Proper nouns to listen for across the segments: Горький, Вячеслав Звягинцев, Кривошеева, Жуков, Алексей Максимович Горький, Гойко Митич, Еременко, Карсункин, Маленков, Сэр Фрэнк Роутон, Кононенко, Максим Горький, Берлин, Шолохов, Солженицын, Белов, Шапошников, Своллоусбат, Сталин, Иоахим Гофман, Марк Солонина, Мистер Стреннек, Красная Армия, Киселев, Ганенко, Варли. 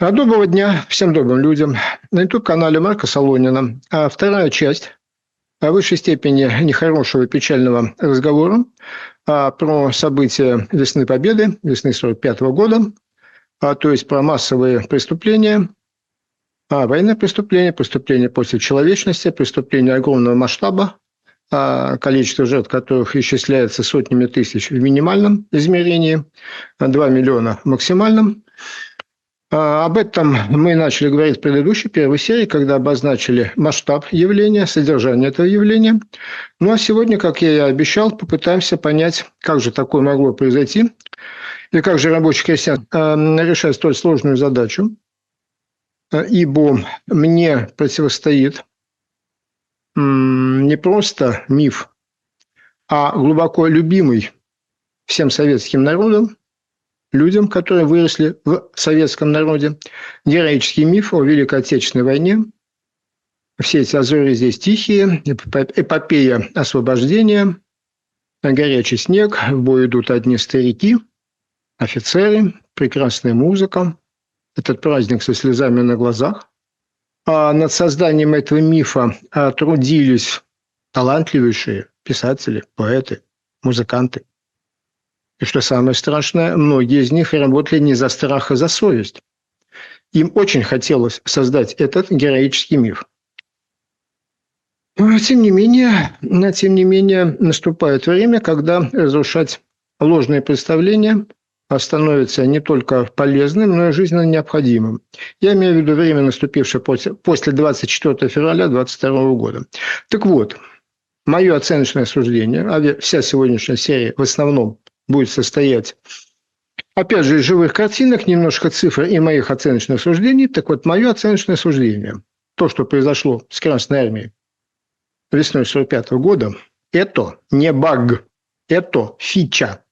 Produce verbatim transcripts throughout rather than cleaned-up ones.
А доброго дня всем добрым людям. На ютуб-канале Марка Солонина. А вторая часть о высшей степени нехорошего и печального разговора а, про события весны Победы, весны сорок пятого года, а, то есть про массовые преступления, а, военные преступления, преступления против человечности, преступления огромного масштаба, количество жертв которых исчисляется сотнями тысяч в минимальном измерении, два миллиона в максимальном. Об этом мы начали говорить в предыдущей первой серии, когда обозначили масштаб явления, содержание этого явления. Ну а сегодня, как я и обещал, попытаемся понять, как же такое могло произойти, и как же рабочий крестьян решает столь сложную задачу, ибо мне противостоит не просто миф, а глубоко любимый всем советским народом, людям, которые выросли в советском народе, героический миф о Великой Отечественной войне. Все эти азори здесь тихие, эпопея освобождения, горячий снег, в бой идут одни старики, офицеры, прекрасная музыка, этот праздник со слезами на глазах. А над созданием этого мифа трудились талантливейшие писатели, поэты, музыканты. И что самое страшное, многие из них работали не за страх, а за совесть. Им очень хотелось создать этот героический миф. Но, тем не менее, тем не менее, наступает время, когда разрушать ложные представления становится не только полезным, но и жизненно необходимым. Я имею в виду время, наступившее после двадцать четвёртого февраля две тысячи двадцать второго года. Так вот, мое оценочное суждение, а вся сегодняшняя серия в основном будет состоять, опять же, из живых картинок, немножко цифр и моих оценочных суждений. Так вот, мое оценочное суждение, то, что произошло с Красной Армией весной сорок пятого года, это не баг, это фича.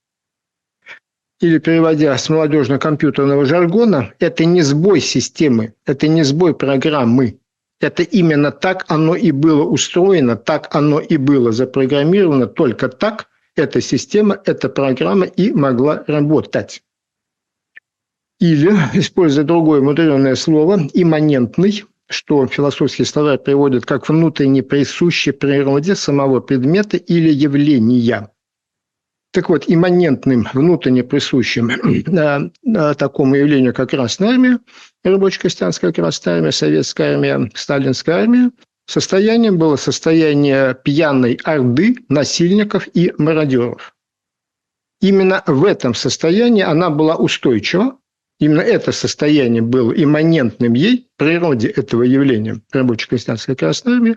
Или, переводя с молодежно-компьютерного жаргона, это не сбой системы, это не сбой программы. Это именно так оно и было устроено, так оно и было запрограммировано, только так эта система, эта программа и могла работать. Или, используя другое мудреное слово, имманентный, что философские слова приводят как внутренне присущий природе самого предмета или явления. Так вот, имманентным, внутренне присущим э, такому явлению, как Красная Армия, рабоче-крестьянская Красная Армия, Советская Армия, Сталинская Армия, состоянием было состояние пьяной орды, насильников и мародеров. Именно в этом состоянии она была устойчива. Именно это состояние было имманентным ей, природе этого явления рабоче-крестьянской Красной Армии.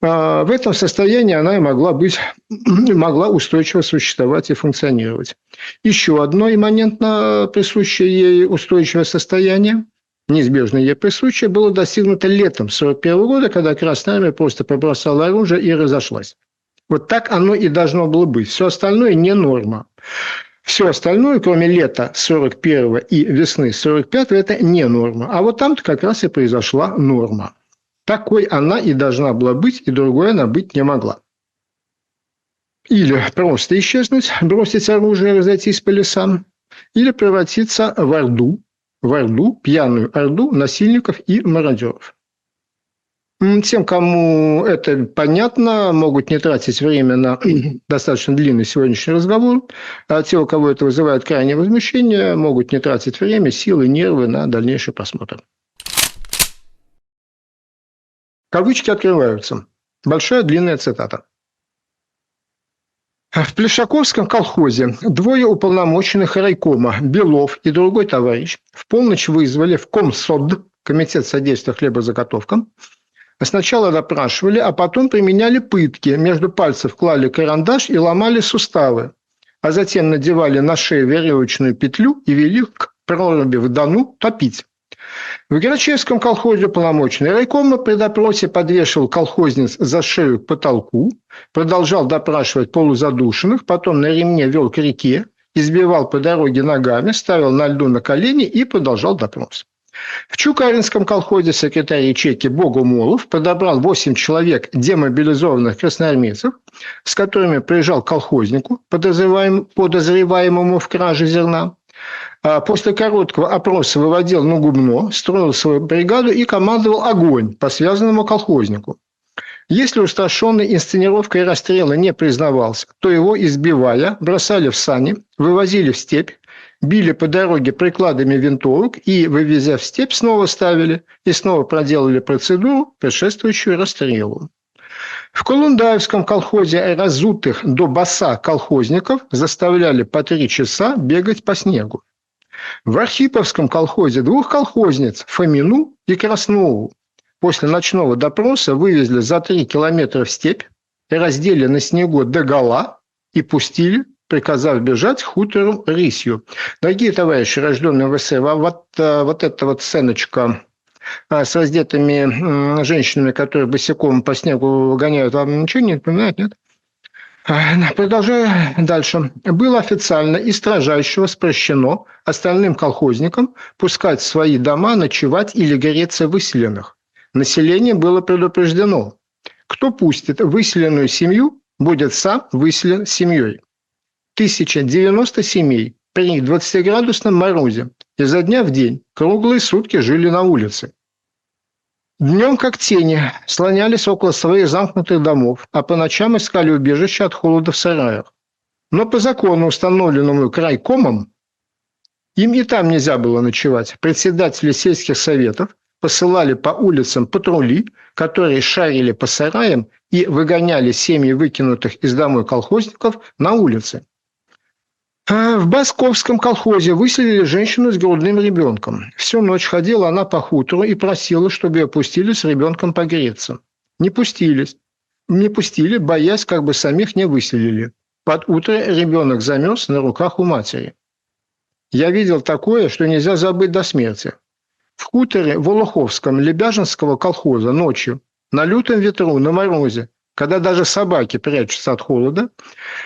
В этом состоянии она и могла быть, могла устойчиво существовать и функционировать. Еще одно имманентно присущее ей устойчивое состояние, неизбежное ей присущее, было достигнуто летом сорок первого года, когда Красная Армия просто побросала оружие и разошлась. Вот так оно и должно было быть. Все остальное не норма. Все остальное, кроме лета сорок первого и весны сорок пятого, это не норма. А вот там-то как раз и произошла норма. Такой она и должна была быть, и другой она быть не могла. Или просто исчезнуть, бросить оружие и разойтись по лесам, или превратиться в орду, в орду, пьяную орду насильников и мародеров. Тем, кому это понятно, могут не тратить время на достаточно длинный сегодняшний разговор, а те, у кого это вызывает крайнее возмущение, могут не тратить время, силы, нервы на дальнейший просмотр. Кавычки открываются. Большая длинная цитата. В Плешаковском колхозе двое уполномоченных райкома, Белов и другой товарищ, в полночь вызвали в Комсод, комитет содействия хлебозаготовкам, сначала допрашивали, а потом применяли пытки, между пальцев клали карандаш и ломали суставы, а затем надевали на шею веревочную петлю и вели к проруби в Дону топить. В Грачевском колхозе уполномоченный райкома при допросе подвешивал колхозниц за шею к потолку, продолжал допрашивать полузадушенных, потом на ремне вел к реке, избивал по дороге ногами, ставил на льду на колени и продолжал допрос. В Чукаринском колхозе секретарь ячейки Богомолов подобрал восемь человек демобилизованных красноармейцев, с которыми приезжал к колхознику, подозреваемому в краже зерна. после короткого опроса выводил на гумно, строил свою бригаду и командовал огонь по связанному колхознику. Если устрашенный инсценировкой расстрела не признавался, то его избивали, бросали в сани, вывозили в степь, били по дороге прикладами винтовок и, вывезя в степь, снова ставили и снова проделали процедуру, предшествующую расстрелу. В Колундаевском колхозе разутых до боса колхозников заставляли по три часа бегать по снегу. В Архиповском колхозе двух колхозниц, Фомину и Краснову, после ночного допроса вывезли за три километра в степь, раздели на снегу догола и пустили, приказав бежать хутором рысью. Дорогие товарищи, рожденные в эс эс эс эр, вот, вот эта вот сценочка с раздетыми женщинами, которые босиком по снегу гоняют, вам ничего не напоминает, нет? Продолжая дальше. Было официально и строжайше воспрещено остальным колхозникам пускать в свои дома, ночевать или гореться выселенных. Население было предупреждено. Кто пустит выселенную семью, будет сам выселен семьей. тысяча девяносто семей при двадцатиградусном морозе изо дня в день круглые сутки жили на улице. Днем, как тени, слонялись около своих замкнутых домов, а по ночам искали убежище от холода в сараях. Но по закону, установленному крайкомом, им и там нельзя было ночевать. Председатели сельских советов посылали по улицам патрули, которые шарили по сараям и выгоняли семьи выкинутых из домой колхозников на улицы. В Басковском колхозе выселили женщину с грудным ребенком. Всю ночь ходила она по хутору и просила, чтобы ее пустили с ребенком погреться. Не пустились. Не пустили, боясь, как бы самих не выселили. Под утро ребенок замерз на руках у матери. Я видел такое, что нельзя забыть до смерти. В хуторе Волоховском Лебяжинского колхоза ночью, на лютом ветру, на морозе, когда даже собаки прячутся от холода,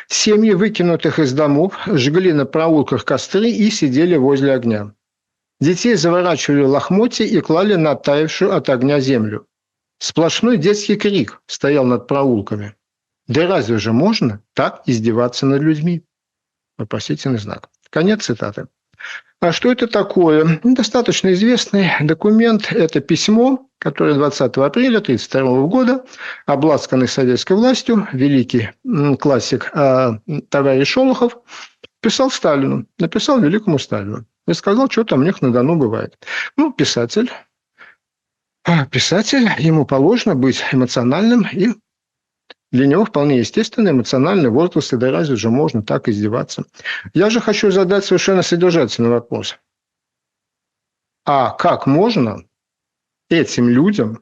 семьи выкинутых из домов жгли на проулках костры и сидели возле огня. Детей заворачивали в лохмотья и клали на оттаившую от огня землю. Сплошной детский крик стоял над проулками. Да разве же можно так издеваться над людьми? Вопросительный знак. Конец цитаты. А что это такое? Достаточно известный документ – это письмо, которое двадцатого апреля тысяча девятьсот тридцать второго года, обласканный советской властью, великий классик товарищ Шолохов, писал Сталину, написал великому Сталину и сказал, что там у них на Дону бывает. Ну, писатель. Писатель, ему положено быть эмоциональным, и для него вполне естественно эмоциональный возраст, и да разве же можно так издеваться? Я же хочу задать совершенно содержательный вопрос. А как можно этим людям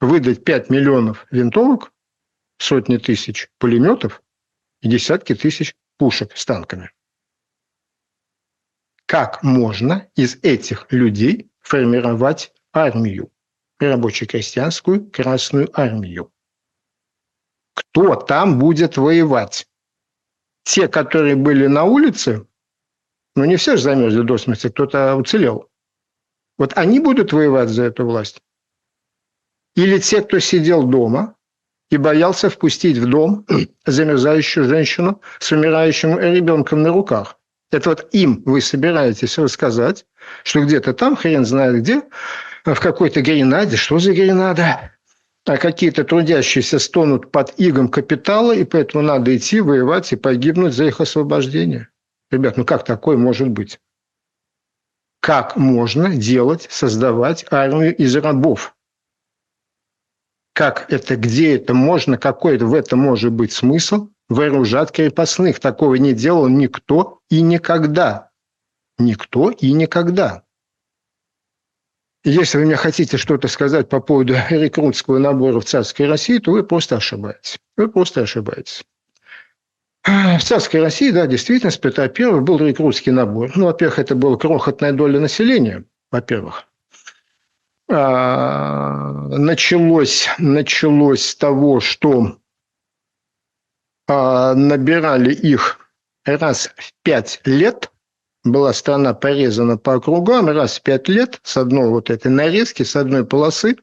выдать пять миллионов винтовок, сотни тысяч пулеметов и десятки тысяч пушек с танками? Как можно из этих людей формировать армию, рабоче-крестьянскую Красную Армию? Кто там будет воевать? Те, которые были на улице, ну не все же замерзли до смерти, кто-то уцелел. Вот они будут воевать за эту власть? Или те, кто сидел дома и боялся впустить в дом замерзающую женщину с умирающим ребенком на руках? Это вот им вы собираетесь рассказать, что где-то там, хрен знает где, в какой-то Гренаде, что за Гренада? А какие-то трудящиеся стонут под игом капитала, и поэтому надо идти воевать и погибнуть за их освобождение. Ребят, ну как такое может быть? Как можно делать, создавать армию из рабов? Как это, где это можно, какой в этом может быть смысл? Вооружать крепостных. Такого не делал никто и никогда. Никто и никогда. Если вы мне хотите что-то сказать по поводу рекрутского набора в царской России, то вы просто ошибаетесь. Вы просто ошибаетесь. В царской России, да, действительно, с Петра Первого был рекрутский набор. Ну, во-первых, это была крохотная доля населения, во-первых. Началось, началось с того, что набирали их раз в пять лет. Была страна порезана по округам, раз в пять лет с одной вот этой нарезки, с одной полосы.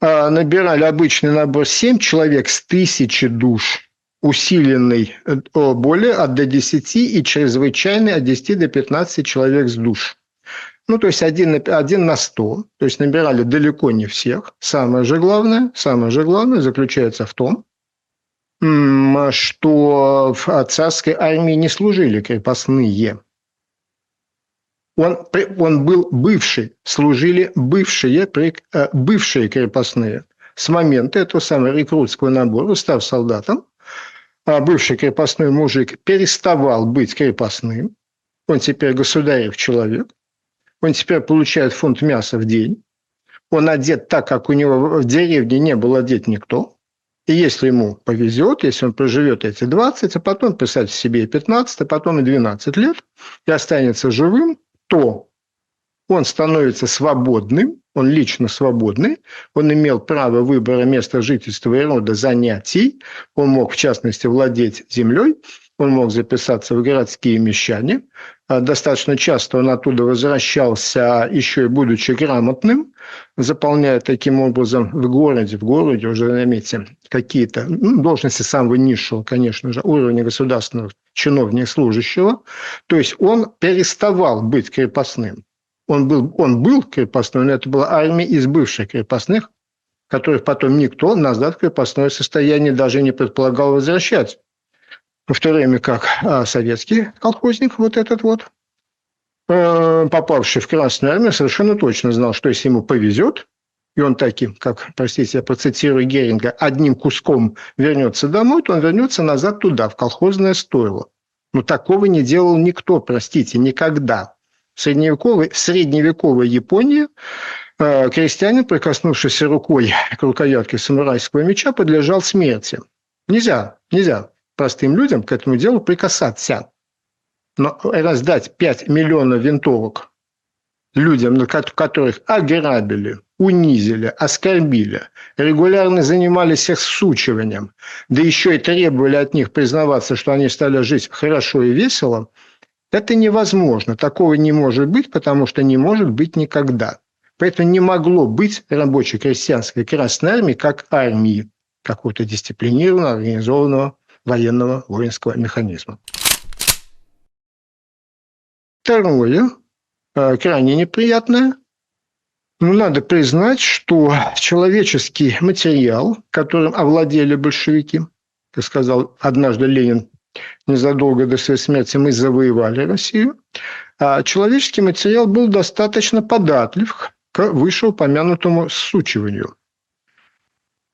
Набирали обычный набор семь человек с тысячи душ. усиленный более от до десяти и чрезвычайный от десяти до пятнадцати человек с душ. Ну, то есть один на сто, то есть набирали далеко не всех. Самое же главное, самое же главное заключается в том, что в царской армии не служили крепостные. Он, он был бывший, служили бывшие, бывшие крепостные. С момента этого самого рекрутского набора, став солдатом, бывший крепостной мужик переставал быть крепостным. Он теперь государев человек. Он теперь получает фунт мяса в день. Он одет так, как у него в деревне не был одет никто. И если ему повезет, если он проживет эти двадцать, а потом, представьте себе, и пятнадцать, а потом и двенадцать лет, и останется живым, то он становится свободным, он лично свободный, он имел право выбора места жительства и рода занятий, он мог, в частности, владеть землей, он мог записаться в городские мещане. Достаточно часто он оттуда возвращался, еще и будучи грамотным, заполняя таким образом в городе, в городе уже, заметьте, какие-то ну, должности самого низшего, конечно же, уровня государственного чиновника, служащего. То есть он переставал быть крепостным. Он был, он был крепостным, но это была армия из бывших крепостных, которых потом никто назад в крепостное состояние даже не предполагал возвращать. В то время как советский колхозник, вот этот вот, попавший в Красную армию, совершенно точно знал, что если ему повезет, и он таким, как, простите, я процитирую Геринга, одним куском вернется домой, то он вернется назад туда, в колхозное стойло. Но такого не делал никто, простите, никогда. В средневековой, в средневековой Японии крестьянин, прикоснувшийся рукой к рукоятке самурайского меча, подлежал смерти. Нельзя, нельзя. Простым людям к этому делу прикасаться. Но раздать пять миллионов винтовок людям, которых ограбили, унизили, оскорбили, регулярно занимались их сучиванием, да еще и требовали от них признаваться, что они стали жить хорошо и весело, это невозможно. Такого не может быть, потому что не может быть никогда. Поэтому не могло быть рабоче-крестьянской Красной армии как армии, какого-то дисциплинированного, организованного военного воинского механизма. Второе, крайне неприятное. Но надо признать, что человеческий материал, которым овладели большевики, как сказал однажды Ленин, незадолго до своей смерти мы завоевали Россию, человеческий материал был достаточно податлив к вышеупомянутому сучиванию.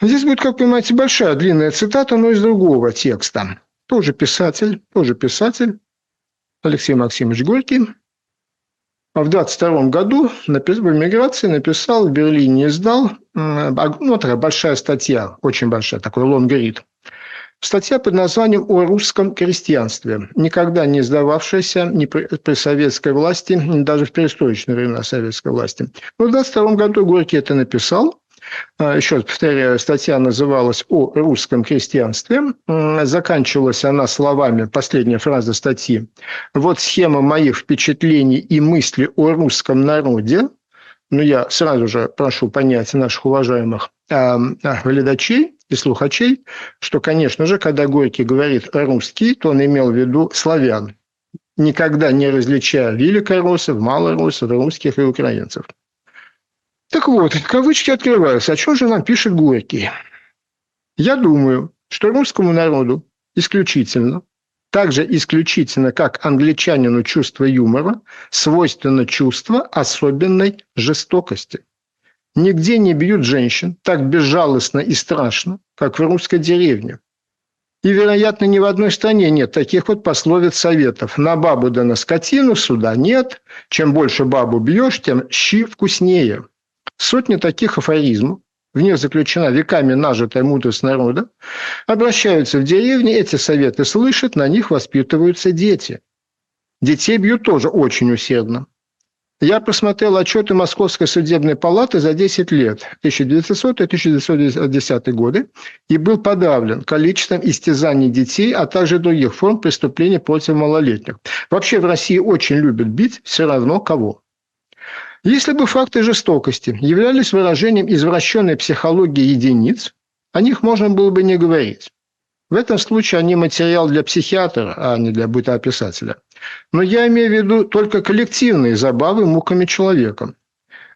Здесь будет, как понимаете, большая длинная цитата, но из другого текста. Тоже писатель, тоже писатель Алексей Максимович Горький. В двадцать втором году в эмиграции написал, в Берлине издал, ну, такая большая статья, очень большая, такой лонгрид. Статья под названием «О русском крестьянстве», никогда не издававшаяся ни при советской власти, ни даже в перестроечные времена советской власти. Но в двадцать втором году Горький это написал. Еще раз повторяю, статья называлась «О русском крестьянстве». Заканчивалась она словами, последняя фраза статьи. «Вот схема моих впечатлений и мыслей о русском народе». Ну, я сразу же прошу понять наших уважаемых глядачей и слухачей, что, конечно же, когда Горький говорит «русский», то он имел в виду славян, никогда не различая великороссов, малороссов, русских и украинцев. Так вот, кавычки открываются. О чем же нам пишет Горький? Я думаю, что русскому народу исключительно, так же исключительно, как англичанину чувство юмора, свойственно чувство особенной жестокости. Нигде не бьют женщин так безжалостно и страшно, как в русской деревне. И, вероятно, ни в одной стране нет таких вот пословиц советов. На бабу да на скотину суда нет. Чем больше бабу бьешь, тем щи вкуснее. Сотни таких афоризмов, в них заключена веками нажитая мудрость народа, обращаются в деревни, эти советы слышат, на них воспитываются дети. Детей бьют тоже очень усердно. Я просмотрел отчеты Московской судебной палаты за десять лет, тысяча девятьсот - тысяча девятьсот десятые годы, и был подавлен количеством истязаний детей, а также других форм преступлений против малолетних. Вообще в России очень любят бить все равно кого. Если бы факты жестокости являлись выражением извращенной психологии единиц, о них можно было бы не говорить. В этом случае они материал для психиатра, а не для бытоописателя. Но я имею в виду только коллективные забавы муками человека.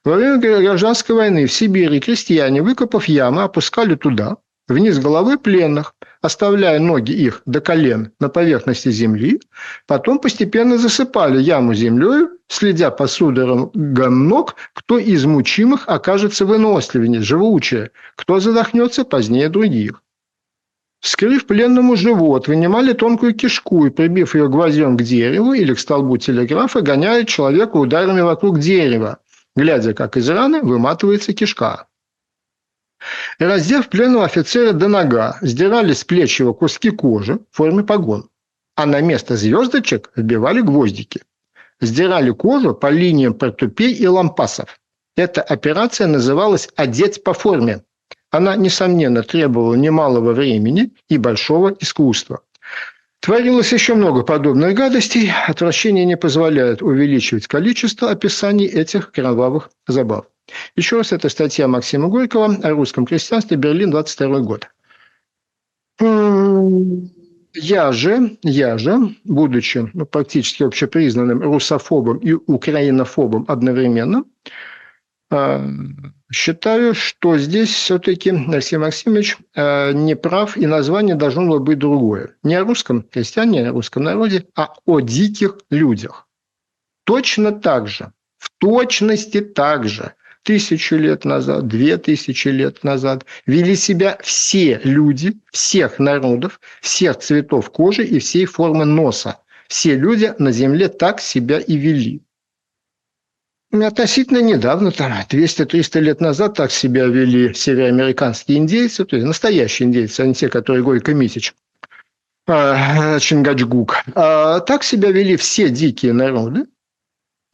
Во время гражданской войны в Сибири крестьяне, выкопав ямы, опускали туда, вниз головы пленных, оставляя ноги их до колен на поверхности земли, потом постепенно засыпали яму землей, следя по судорогам ног, кто из мучимых окажется выносливее, живучее, кто задохнется позднее других. Вскрыв пленному живот, вынимали тонкую кишку и, прибив ее гвоздем к дереву или к столбу телеграфа, гоняли человека ударами вокруг дерева, глядя, как из раны выматывается кишка. Раздев пленного офицера до нога, сдирали с плеч его куски кожи в форме погон, а на место звездочек вбивали гвоздики. Сдирали кожу по линиям портупей и лампасов. Эта операция называлась «одеть по форме». Она, несомненно, требовала немалого времени и большого искусства. Творилось еще много подобных гадостей. Отвращение не позволяет увеличивать количество описаний этих кровавых забав. Еще раз, это статья Максима Горького о русском крестьянстве, Берлин, двадцать второй год. Я же, я же, будучи ну, практически общепризнанным русофобом и украинофобом одновременно, э, считаю, что здесь все-таки Алексей Максимович э, не прав, и название должно было быть другое. Не о русском крестьяне, не о русском народе, а о диких людях. Точно так же, в точности так же. Тысячу лет назад, две тысячи лет назад вели себя все люди, всех народов, всех цветов кожи и всей формы носа. Все люди на земле так себя и вели. Относительно недавно, двести-триста лет назад, так себя вели североамериканские индейцы, то есть настоящие индейцы, а не те, которые Гойко Митич, Чингачгук. Так себя вели все дикие народы.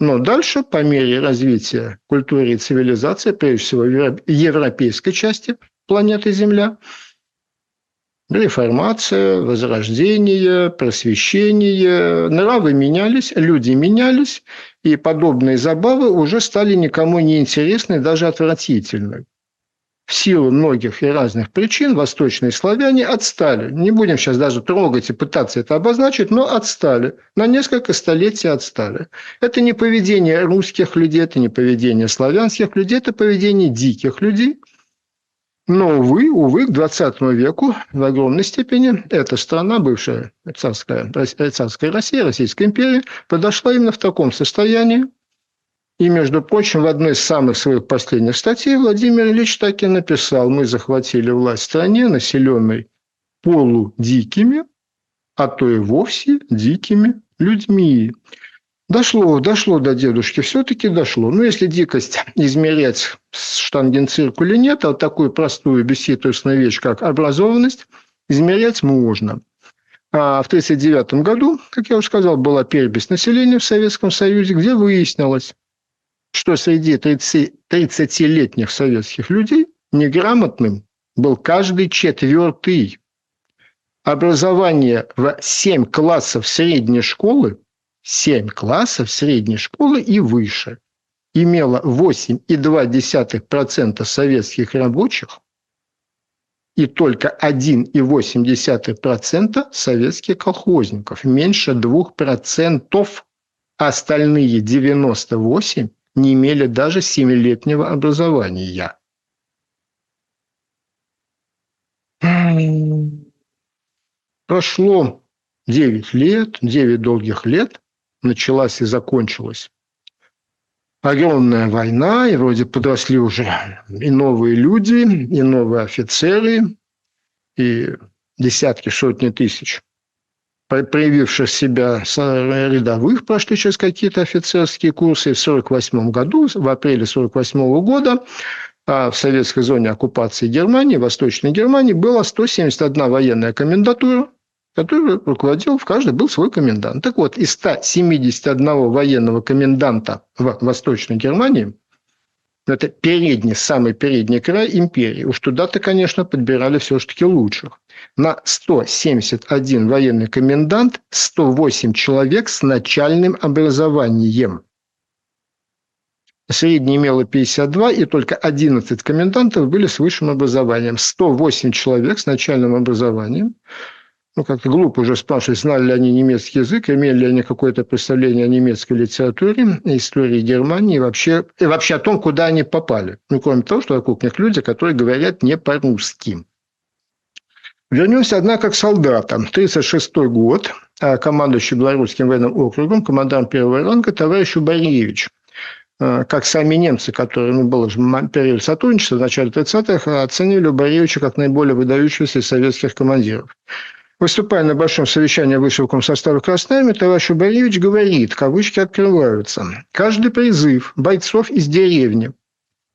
Но дальше, по мере развития культуры и цивилизации, прежде всего в европейской части планеты Земля, реформация, возрождение, просвещение, нравы менялись, люди менялись, и подобные забавы уже стали никому не интересны, даже отвратительны. В силу многих и разных причин восточные славяне отстали. Не будем сейчас даже трогать и пытаться это обозначить, но отстали. На несколько столетий отстали. Это не поведение русских людей, это не поведение славянских людей, это поведение диких людей. Но, увы, увы, к двадцатому веку в огромной степени эта страна, бывшая царская, царская Россия, Российская империя, подошла именно в таком состоянии. И, между прочим, в одной из самых своих последних статей Владимир Ильич так и написал: «Мы захватили власть в стране, населенной полудикими, а то и вовсе дикими людьми». Дошло, дошло до дедушки, все-таки дошло. Ну, если дикость измерять с штангенциркуля нет, а вот такую простую бесситрусную вещь, как образованность, измерять можно. А в тысяча девятьсот тридцать девятом году, как я уже сказал, была перепись населения в Советском Союзе, где выяснилось, что среди тридцатилетних советских людей неграмотным был каждый четвертый. Образование в семь классов средней школы, семь классов средней школы и выше, имело восемь целых две десятых процента советских рабочих и только одна целая восемь десятых процента советских колхозников, меньше двух процентов, остальные девяносто восемь процентов не имели даже семилетнего образования. Прошло девять лет, девять долгих лет, началась и закончилась огромная война, и вроде подросли уже и новые люди, и новые офицеры, и десятки, сотни тысяч проявивших себя рядовых прошли через какие-то офицерские курсы. И в сорок восьмом году, в апреле сорок восьмого года, в советской зоне оккупации Германии, Восточной Германии, была сто семьдесят одна военная комендатура, которую руководил, в каждой был свой комендант. Так вот, из ста семидесяти одного военного коменданта в Восточной Германии, это передний, самый передний край империи, уж туда-то, конечно, подбирали все-таки лучших. На сто семьдесят один военный комендант сто восемь человек с начальным образованием. Средний имело пятьдесят два, и только одиннадцать комендантов были с высшим образованием. сто восемь человек с начальным образованием. ну, как-то глупо уже спрашивать, знали ли они немецкий язык, имели ли они какое-то представление о немецкой литературе, истории Германии и вообще, и вообще о том, куда они попали. Ну, кроме того, что вокруг них люди, которые говорят не по-русски. Вернемся, однако, к солдатам. тысяча девятьсот тридцать шестой год. Командующий Белорусским военным округом, комендант первого ранга, товарищ Уборевич. Как сами немцы, которые, ну, был же период сотрудничества в начале тридцатых, оценили Боревича как наиболее выдающегося из советских командиров. Выступая на большом совещании в высоком составе Красной Армии, товарищ Боревич говорит, кавычки открываются, каждый призыв бойцов из деревни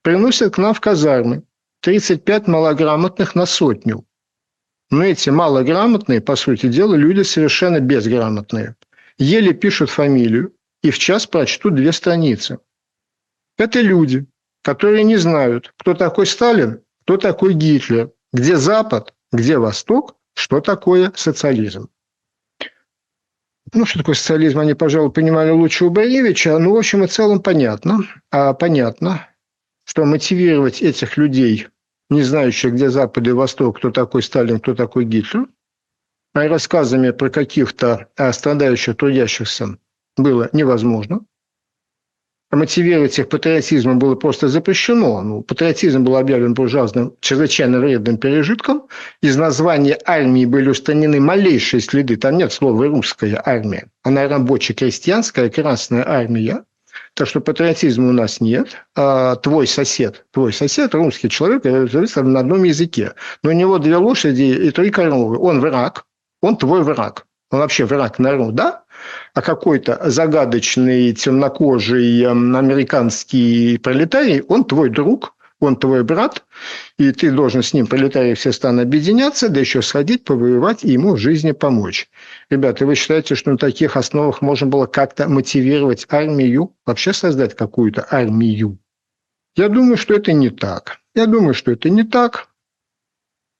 приносит к нам в казармы тридцать пять малограмотных на сотню. Но эти малограмотные, по сути дела, люди совершенно безграмотные. Еле пишут фамилию и в час прочтут две страницы. Это люди, которые не знают, кто такой Сталин, кто такой Гитлер, где Запад, где Восток, что такое социализм. Ну, что такое социализм, они, пожалуй, понимали лучше у Боревича. Ну, в общем и целом, понятно. А понятно, что мотивировать этих людей, не знающих, где Запад и Восток, кто такой Сталин, кто такой Гитлер, рассказами про каких-то страдающих, трудящихся было невозможно. Мотивировать их патриотизмом было просто запрещено. Ну, патриотизм был объявлен буржуазным, чрезвычайно вредным пережитком. Из названия армии были устранены малейшие следы. Там нет слова «русская армия». Она рабоче-крестьянская, «Красная армия». Так что патриотизма у нас нет. А твой сосед, твой сосед, русский человек, на одном языке. Но у него две лошади и три коровы. Он враг, он твой враг. Он вообще враг народа. А какой-то загадочный, темнокожий американский пролетарий, он твой друг, он твой брат, и ты должен с ним, пролетарий всех стран, объединяться, да еще сходить, повоевать и ему в жизни помочь. Ребята, вы считаете, что на таких основах можно было как-то мотивировать армию, вообще создать какую-то армию? Я думаю, что это не так. Я думаю, что это не так.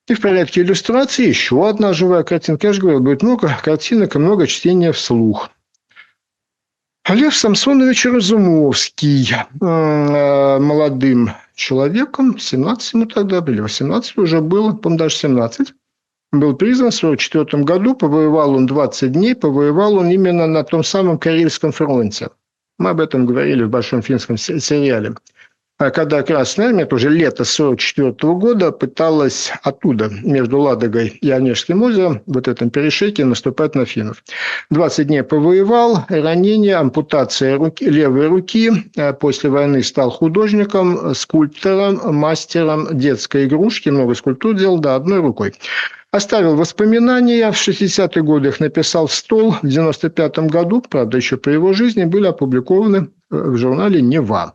И в порядке иллюстрации еще одна живая картинка. Я же говорил, будет много картинок и много чтения вслух. Лев Самсонович Разумовский, молодым человеком, семнадцать ему тогда были, восемнадцать уже было, по-моему, даже семнадцать, был призван в сорок четвёртом году, повоевал он двадцать дней, повоевал он именно на том самом Карельском фронте. Мы об этом говорили в большом финском сериале. Когда Красная Армия, это уже лето сорок четвёртого года, пыталась оттуда, между Ладогой и Онежским озером, вот этом перешейке, наступать на финнов. двадцать дней повоевал, ранение, ампутация руки, левой руки. После войны стал художником, скульптором, мастером детской игрушки. Много скульптур делал, да, одной рукой. Оставил воспоминания, в шестидесятые годы их написал в стол. В девяносто пятом году, правда, еще при его жизни, были опубликованы в журнале «Нева».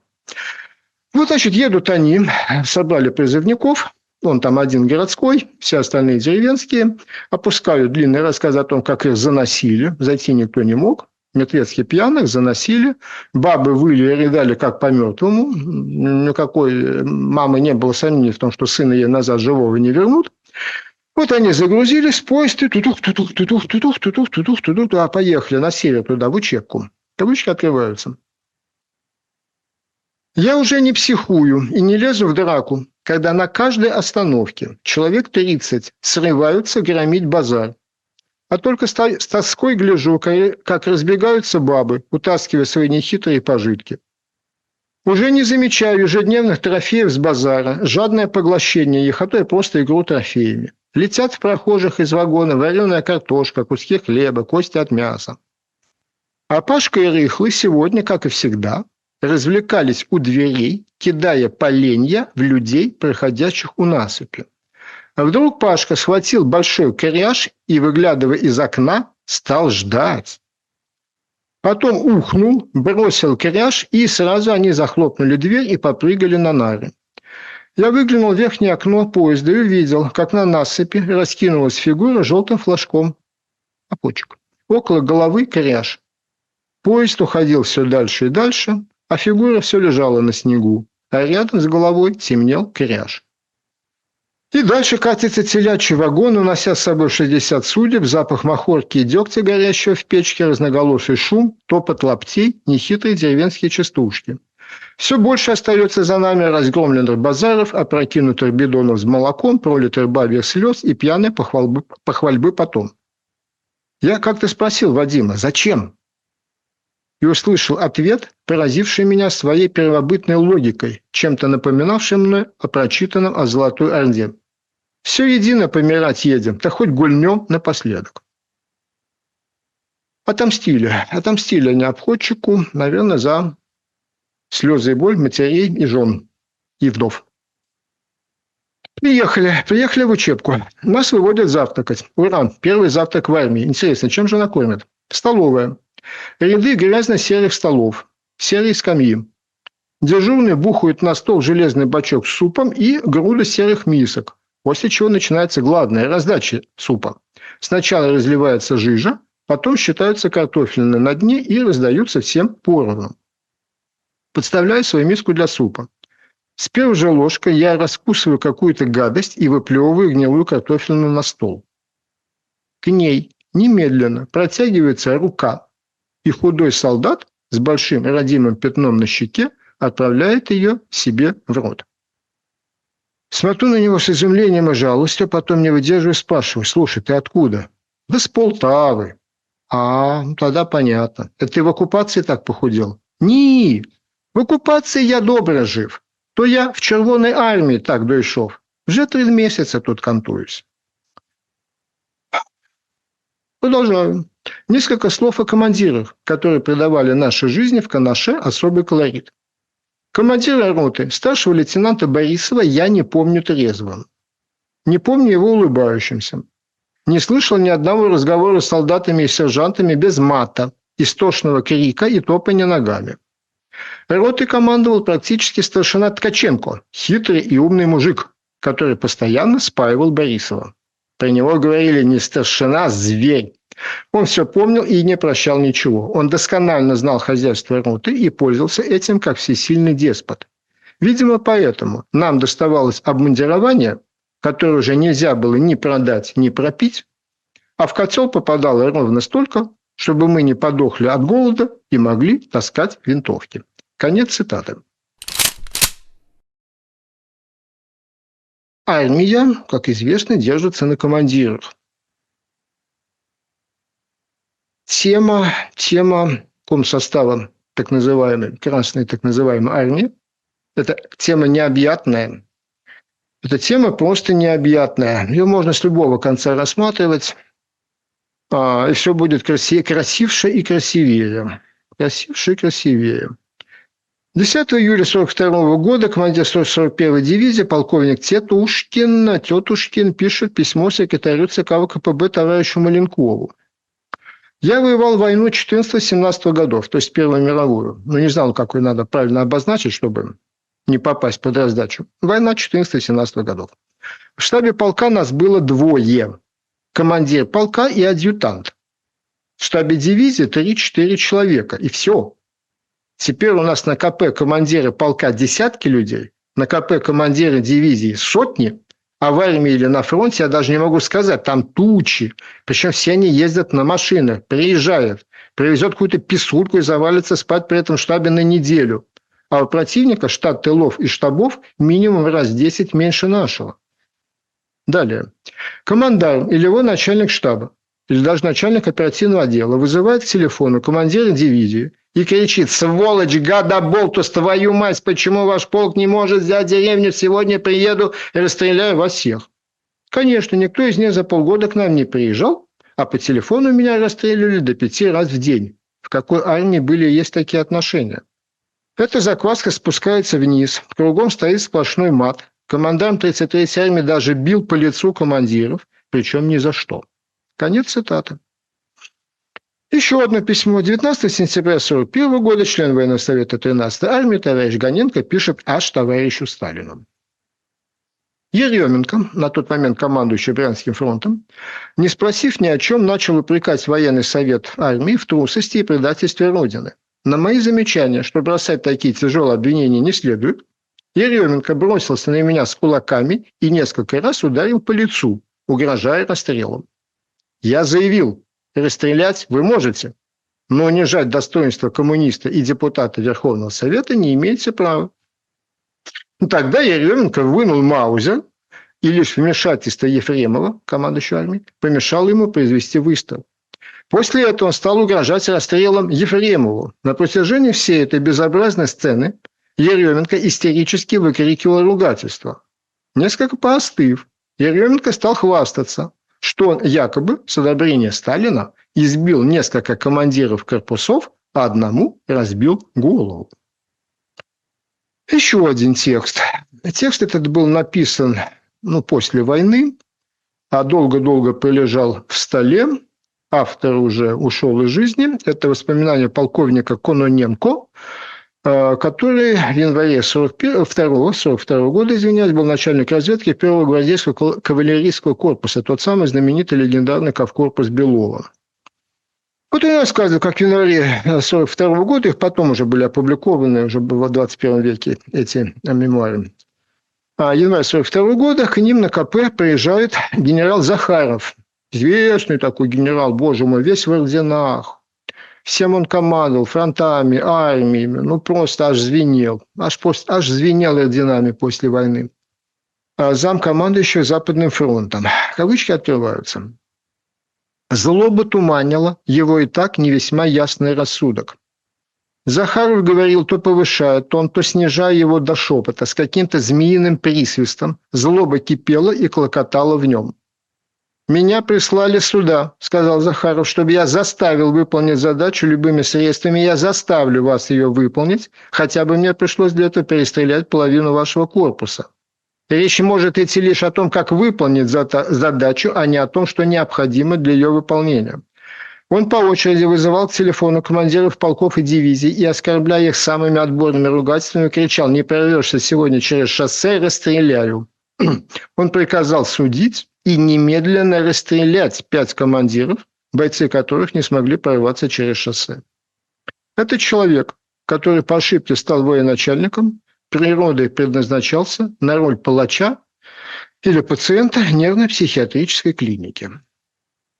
Вот, значит, едут они, собрали призывников, он там один городской, все остальные деревенские, опускают длинный рассказ о том, как их заносили, зайти никто не мог, мертвецки пьяных заносили, бабы выли и рыдали, как по мертвому, никакой мамы не было сомнений в том, что сына ей назад живого не вернут. Вот они загрузились в поезд и тутух-тутух-тутух-тутух-тутух-тутух-тутух, а поехали на север туда, в учебку. Кавычки открываются. Я уже не психую и не лезу в драку, когда на каждой остановке человек тридцать срываются громить базар. А только с тоской гляжу, как разбегаются бабы, утаскивая свои нехитрые пожитки. Уже не замечаю ежедневных трофеев с базара, жадное поглощение их, а то и просто игру трофеями. Летят в прохожих из вагона вареная картошка, куски хлеба, кости от мяса. А Пашка и Рыхлый сегодня, как и всегда, развлекались у дверей, кидая поленья в людей, проходящих у насыпи. А вдруг Пашка схватил большой коряж и, выглядывая из окна, стал ждать. Потом ухнул, бросил коряж, и сразу они захлопнули дверь и попрыгали на нары. Я выглянул в верхнее окно поезда и увидел, как на насыпи раскинулась фигура желтым флажком. Опочек. Около головы коряж. Поезд уходил все дальше и дальше, а фигура все лежала на снегу, а рядом с головой темнел кряж. И дальше катится телячий вагон, унося с собой шестьдесят судеб, запах махорки и дегтя, горящего в печке, разноголосый шум, топот лаптей, нехитрые деревенские частушки. Все больше остается за нами разгромленных базаров, опрокинутых бидонов с молоком, пролитых бабьих слез и пьяной похвальбы, похвальбы потом. Я как-то спросил Вадима, зачем? И услышал ответ, поразивший меня своей первобытной логикой, чем-то напоминавшим мне о прочитанном о Золотой Орде. Все едино помирать едем, да хоть гульнем напоследок. Отомстили. Отомстили они обходчику, наверное, за слезы и боль матерей и жен, и вдов. Приехали. Приехали в учебку. Нас выводят завтракать. Ура! Первый завтрак в армии. Интересно, чем же накормят? Столовая. Ряды грязно-серых столов. Серые скамьи. Дежурный бухает на стол железный бачок с супом и груда серых мисок. После чего начинается главная раздача супа. Сначала разливается жижа, потом считаются картофельные на дне и раздаются всем поровну. Подставляю свою миску для супа. С первой же ложкой я раскусываю какую-то гадость и выплевываю гнилую картофельную на стол. К ней немедленно протягивается рука, и худой солдат с большим родимым пятном на щеке отправляет ее себе в рот. Смотрю на него с изумлением и жалостью, потом не выдерживаю и спрашиваю: «Слушай, ты откуда?» «Да с Полтавы». «А, ну тогда понятно. Это ты в оккупации так похудел?» «Не, в оккупации я добро жив. То я в Червоной армии так дойшов. Вже три месяца тут контуюсь». Продолжаю. Несколько слов о командирах, которые придавали нашей жизни в Канаше особый колорит. Командира роты, старшего лейтенанта Борисова, я не помню трезвым. Не помню его улыбающимся. Не слышал ни одного разговора с солдатами и сержантами без мата, истошного крика и топания ногами. Ротой командовал практически старшина Ткаченко, хитрый и умный мужик, который постоянно спаивал Борисова. Про него говорили: не старшина, а зверь. Он все помнил и не прощал ничего. Он досконально знал хозяйство роты и пользовался этим как всесильный деспот. Видимо, поэтому нам доставалось обмундирование, которое уже нельзя было ни продать, ни пропить, а в котел попадало ровно столько, чтобы мы не подохли от голода и могли таскать винтовки. Конец цитаты. Армия, как известно, держится на командирах. Тема, тема комсостава так называемой, красной так называемой армии, это тема необъятная. Эта тема просто необъятная. Ее можно с любого конца рассматривать. И все будет красивее, красивше и красивее. Красивше и красивее. десятого июля сорок второго года командир сто сорок первой дивизии полковник Тетушкин, Тетушкин пишет письмо секретарю ЦК ВКПБ товарищу Маленкову. «Я воевал войну четырнадцатого-семнадцатого годов, то есть Первую мировую. Но не знал, как ее надо правильно обозначить, чтобы не попасть под раздачу. Война четырнадцатого-семнадцатого годов. В штабе полка нас было двое. Командир полка и адъютант. В штабе дивизии три-четыре человека. И все. Теперь у нас на КП командира полка десятки людей, на КП командира дивизии сотни, а в армии или на фронте, я даже не могу сказать, там тучи. Причем все они ездят на машинах, приезжают, привезет какую-то писульку и завалится спать при этом в штабе на неделю. А у противника штат тылов и штабов минимум раз в десять меньше нашего. Далее. Командарм или его начальник штаба, или даже начальник оперативного отдела вызывает к телефону командира дивизии и кричит: «Сволочь, гадоболтус, твою мать, почему ваш полк не может взять деревню? Сегодня приеду и расстреляю вас всех». Конечно, никто из них за полгода к нам не приезжал, а по телефону меня расстреливали до пяти раз в день. В какой армии были и есть такие отношения? Эта закваска спускается вниз, кругом стоит сплошной мат. Командарм тридцать третьей армии даже бил по лицу командиров, причем ни за что. Конец цитаты. Еще одно письмо. девятнадцатого сентября сорок первого года член военного совета тринадцатой армии товарищ Ганенко пишет аж товарищу Сталину. Еременко, на тот момент командующий Брянским фронтом, не спросив ни о чем, начал упрекать военный совет армии в трусости и предательстве Родины. На мои замечания, что бросать такие тяжелые обвинения не следует, Еременко бросился на меня с кулаками и несколько раз ударил по лицу, угрожая расстрелом. Я заявил: расстрелять вы можете, но унижать достоинство коммуниста и депутата Верховного Совета не имеете права. Тогда Еременко вынул маузер и лишь вмешательство Ефремова, командующего армией, помешало ему произвести выстрел. После этого он стал угрожать расстрелом Ефремову. На протяжении всей этой безобразной сцены Еременко истерически выкрикивал ругательство. Несколько поостыв, Еременко стал хвастаться, что он якобы с одобрения Сталина избил несколько командиров корпусов, а одному разбил голову. Еще один текст. Текст этот был написан ну, после войны, а долго-долго пролежал в столе. Автор уже ушел из жизни. Это воспоминания полковника Кононенко, который в январе сорок второго года, извиняюсь, был начальник разведки первого гвардейского кавалерийского корпуса, тот самый знаменитый легендарный кавкорпус Белова. Вот он рассказывал, как в январе сорок второго года, их потом уже были опубликованы, уже в двадцать первом веке эти мемуары. А январь сорок второго года к ним на КП приезжает генерал Захаров. Известный такой генерал, боже мой, весь в орденах. Всем он командовал, фронтами, армиями, ну просто аж звенел. Аж, аж звенел орденами после войны. А замкомандующий Западным фронтом. Кавычки открываются. Злоба туманила его и так не весьма ясный рассудок. Захаров говорил, то повышая тон, то снижая его до шепота, с каким-то змеиным присвистом. Злоба кипела и клокотала в нем. «Меня прислали сюда», — сказал Захаров, — «чтобы я заставил выполнить задачу любыми средствами. Я заставлю вас ее выполнить, хотя бы мне пришлось для этого перестрелять половину вашего корпуса. Речь может идти лишь о том, как выполнить задачу, а не о том, что необходимо для ее выполнения». Он по очереди вызывал к телефону командиров полков и дивизий и, оскорбляя их самыми отборными ругательствами, кричал: «Не прорвешься сегодня через шоссе, расстреляю». Он приказал судить и немедленно расстрелять пять командиров, бойцы которых не смогли прорваться через шоссе. Этот человек, который по ошибке стал военачальником, природой предназначался на роль палача или пациента нервно-психиатрической клиники.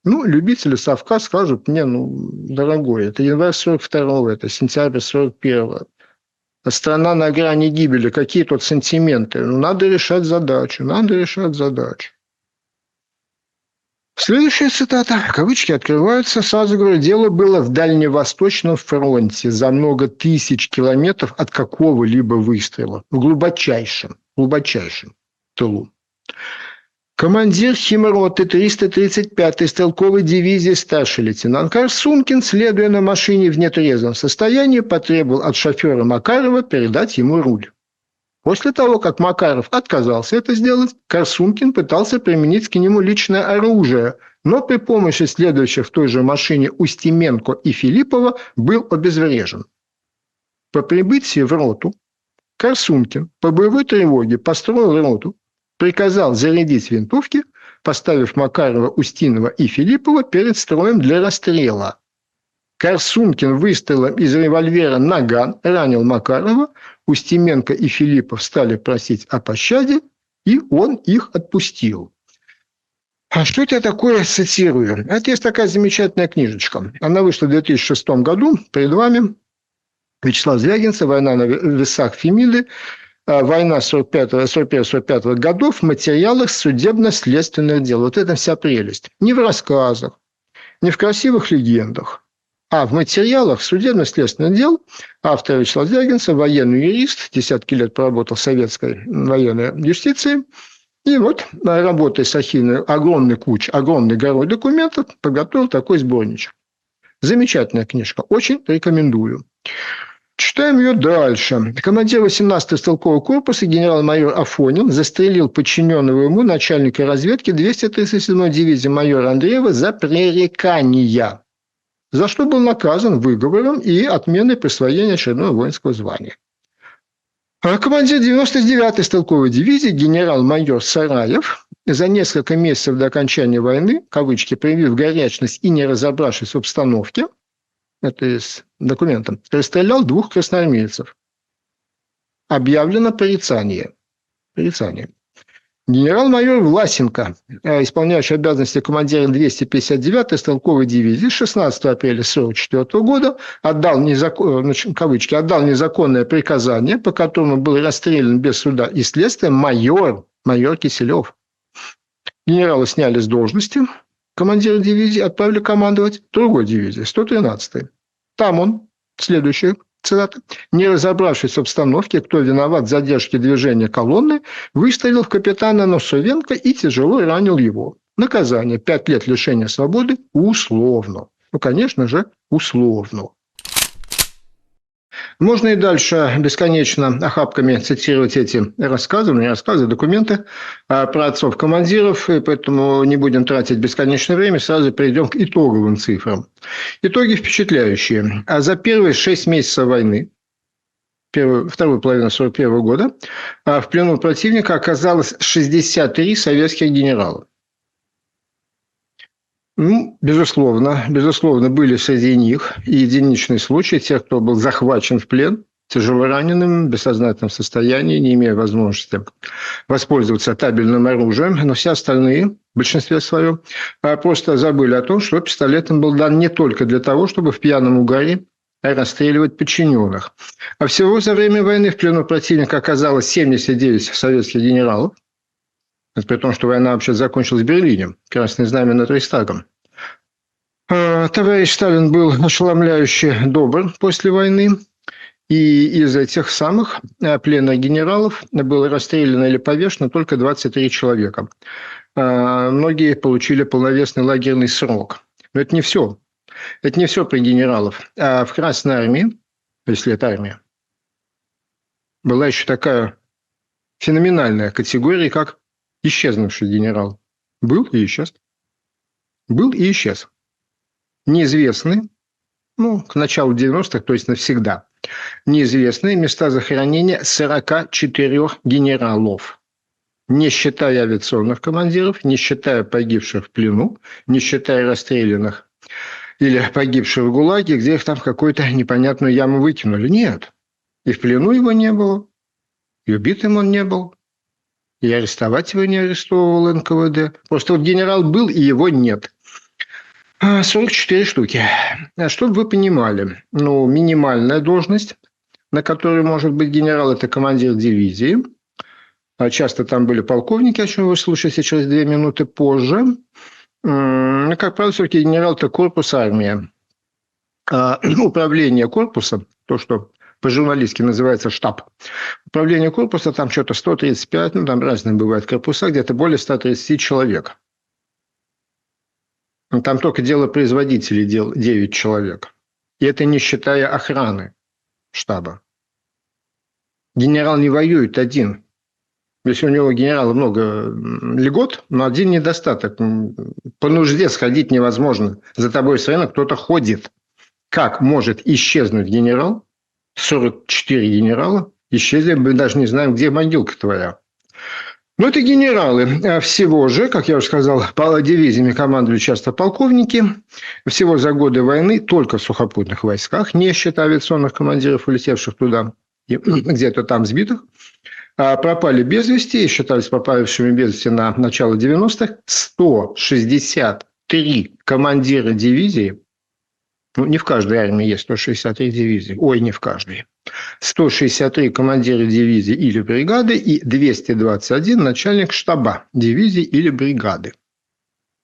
Ну, любители совка скажут мне: ну, дорогой, это январь сорок второго, это сентябрь сорок первого. Страна на грани гибели, какие тут сантименты? Ну, надо решать задачу, надо решать задачу. Следующая цитата, кавычки открываются, сразу говорю, дело было в Дальневосточном фронте за много тысяч километров от какого-либо выстрела, в глубочайшем, глубочайшем тылу. Командир химроты триста тридцать пятой стрелковой дивизии старший лейтенант Карсункин, следуя на машине в нетрезвом состоянии, потребовал от шофера Макарова передать ему руль. После того, как Макаров отказался это сделать, Карсункин пытался применить к нему личное оружие, но при помощи следующих в той же машине Устименко и Филиппова был обезврежен. По прибытии в роту Карсункин по боевой тревоге построил роту, приказал зарядить винтовки, поставив Макарова, Устинова и Филиппова перед строем для расстрела. Карсункин выстрелом из револьвера «Наган» ранил Макарова, Устименко и Филиппов стали просить о пощаде, и он их отпустил. А что это такое цитирую? Это есть такая замечательная книжечка. Она вышла в две тысячи шестом году, перед вами, Вячеслав Звягинцев, «Война на весах Фемиды», война сорок первого сорок пятого годов в материалах судебно-следственных дел. Вот это вся прелесть. Не в рассказах, не в красивых легендах, а в материалах судебно-следственных дел. Автор Вячеслав Звягинцев, военный юрист, десятки лет проработал в советской военной юстиции. И вот, работая с архивной, огромный куч, огромный горой документов, подготовил такой сборничек. Замечательная книжка. Очень рекомендую. Читаем ее дальше. Командир восемнадцатого стрелкового корпуса генерал-майор Афонин застрелил подчиненного ему начальника разведки двести тридцать седьмой дивизии майора Андреева за пререкания, за что был наказан выговором и отменой присвоения очередного воинского звания. А командир девяносто девятой стрелковой дивизии генерал-майор Сараев за несколько месяцев до окончания войны, кавычки, проявив горячность и не разобравшись в обстановке, это из документа, расстрелял двух красноармейцев. Объявлено порицание. порицание. Генерал-майор Власенко, исполняющий обязанности командира двести пятьдесят девятой стрелковой дивизии, шестнадцатого апреля сорок четвёртого года отдал, незакон... кавычки, отдал незаконное приказание, по которому был расстрелян без суда и следствия майор, майор Киселев. Генерала сняли с должности. командира дивизии отправили командовать другой дивизией, сто тринадцатой. Там он, следующая цитата, не разобравшись в обстановке, кто виноват в задержке движения колонны, выстрелил в капитана Носовенко и тяжело ранил его. Наказание – пять лет лишения свободы условно. Ну, конечно же, условно. Можно и дальше бесконечно охапками цитировать эти рассказы, не рассказы, документы про отцов-командиров, и поэтому не будем тратить бесконечное время, сразу перейдем к итоговым цифрам. Итоги впечатляющие. А за первые шесть месяцев войны, первую, вторую половину тысяча девятьсот сорок первого года, в плену противника оказалось шестьдесят три советских генерала. Ну, безусловно, безусловно, были среди них и единичные случаи тех, кто был захвачен в плен, тяжело раненым, в бессознательном состоянии, не имея возможности воспользоваться табельным оружием, но все остальные, в большинстве своем, просто забыли о том, что пистолет им был дан не только для того, чтобы в пьяном угаре расстреливать подчиненных. А всего за время войны в плену противника оказалось семьдесят девять советских генералов, при том, что война вообще закончилась в Берлине, красное знамя над Рейхстагом. Товарищ Сталин был ошеломляюще добр после войны, и из этих самых пленных генералов было расстреляно или повешено только двадцать три человека. Многие получили полновесный лагерный срок. Но это не все. Это не все при генералов. А в Красной Армии, если это армия, была еще такая феноменальная категория, как исчезнувший генерал. Был и исчез. Был и исчез. Неизвестны, ну, к началу девяностых, то есть навсегда, неизвестные места захоронения сорока четырёх генералов, не считая авиационных командиров, не считая погибших в плену, не считая расстрелянных или погибших в ГУЛАГе, где их там в какую-то непонятную яму выкинули. Нет. И в плену его не было, и убитым он не был. И арестовать его не арестовывал эн ка вэ дэ. Просто вот генерал был, и его нет. сорок четыре штуки. Чтобы вы понимали, ну, минимальная должность, на которой может быть генерал, это командир дивизии. Часто там были полковники, о чем вы слушаете через две минуты позже. Но, как правило, все-таки генерал – это корпус армии. Управление корпусом, то, что по-журналистски называется штаб. Управление корпуса, там что-то сто тридцать пять, ну, там разные бывают корпуса, где-то более ста тридцати человек. Там только дело производителей девять человек. И это не считая охраны штаба. Генерал не воюет один. Если у него генерала много льгот, но один недостаток. По нужде сходить невозможно. За тобой все равно кто-то ходит. Как может исчезнуть генерал? сорок четыре генерала исчезли, мы даже не знаем, где могилка твоя. Но это генералы. Всего же, как я уже сказал, по дивизиями командовали часто полковники. Всего за годы войны только в сухопутных войсках, не считая авиационных командиров, улетевших туда, где-то там сбитых, пропали без вести и считались пропавшими без вести на начало девяностых сто шестьдесят три командира дивизии. Ну, не в каждой армии есть сто шестьдесят три дивизии. Ой, не в каждой. сто шестьдесят три командира дивизии или бригады и двести двадцать один начальник штаба дивизии или бригады.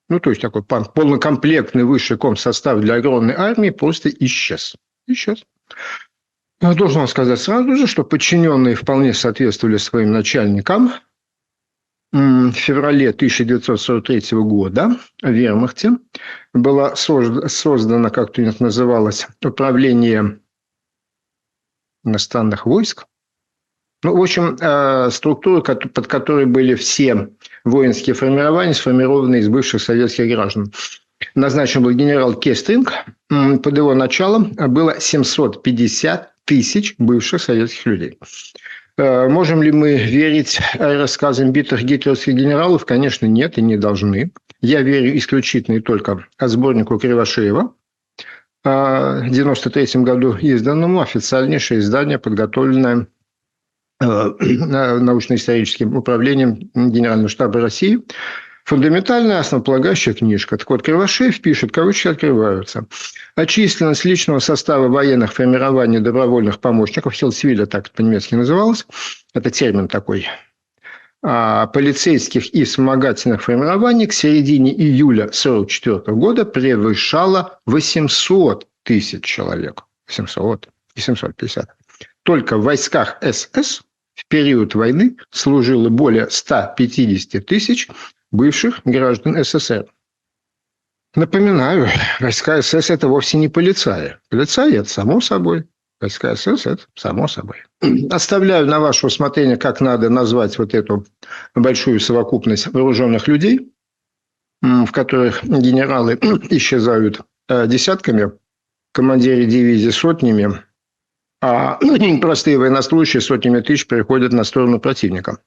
Ну, то есть, такой полнокомплектный высший комсостав для огромной армии просто исчез. Исчез. Я должен вам сказать сразу же, что подчиненные вполне соответствовали своим начальникам. В феврале тысяча девятьсот сорок третьего года в вермахте было создано, как-то это называлось, управление иностранных войск. Ну, в общем, структура, под которой были все воинские формирования, сформированы из бывших советских граждан. Назначен был генерал Кестринг. Под его началом было семьсот пятьдесят тысяч бывших советских людей. Можем ли мы верить рассказам битых гитлеровских генералов? Конечно, нет и не должны. Я верю исключительно и только сборнику Кривошеева, в девяносто третьем году изданному, официальнейшее издание, подготовленное научно-историческим управлением Генерального штаба России. Фундаментальная основополагающая книжка. Так вот, Кривошеев пишет, короче, открываются. А численность личного состава военных формирований добровольных помощников, хелсвилля так это по-немецки называлось, это термин такой, полицейских и вспомогательных формирований к середине июля тысяча девятьсот сорок четвёртого года превышало восемьсот тысяч человек. семьсот и семьсот пятьдесят. Только в войсках СС в период войны служило более ста пятидесяти тысяч бывших граждан СССР. Напоминаю, войска СС – это вовсе не полицаи. Полицаи – это само собой. Войска СС – это само собой. Оставляю на ваше усмотрение, как надо назвать вот эту большую совокупность вооруженных людей, в которых генералы исчезают десятками, командиры дивизии сотнями, а простые военнослужащие сотнями тысяч переходят на сторону противника.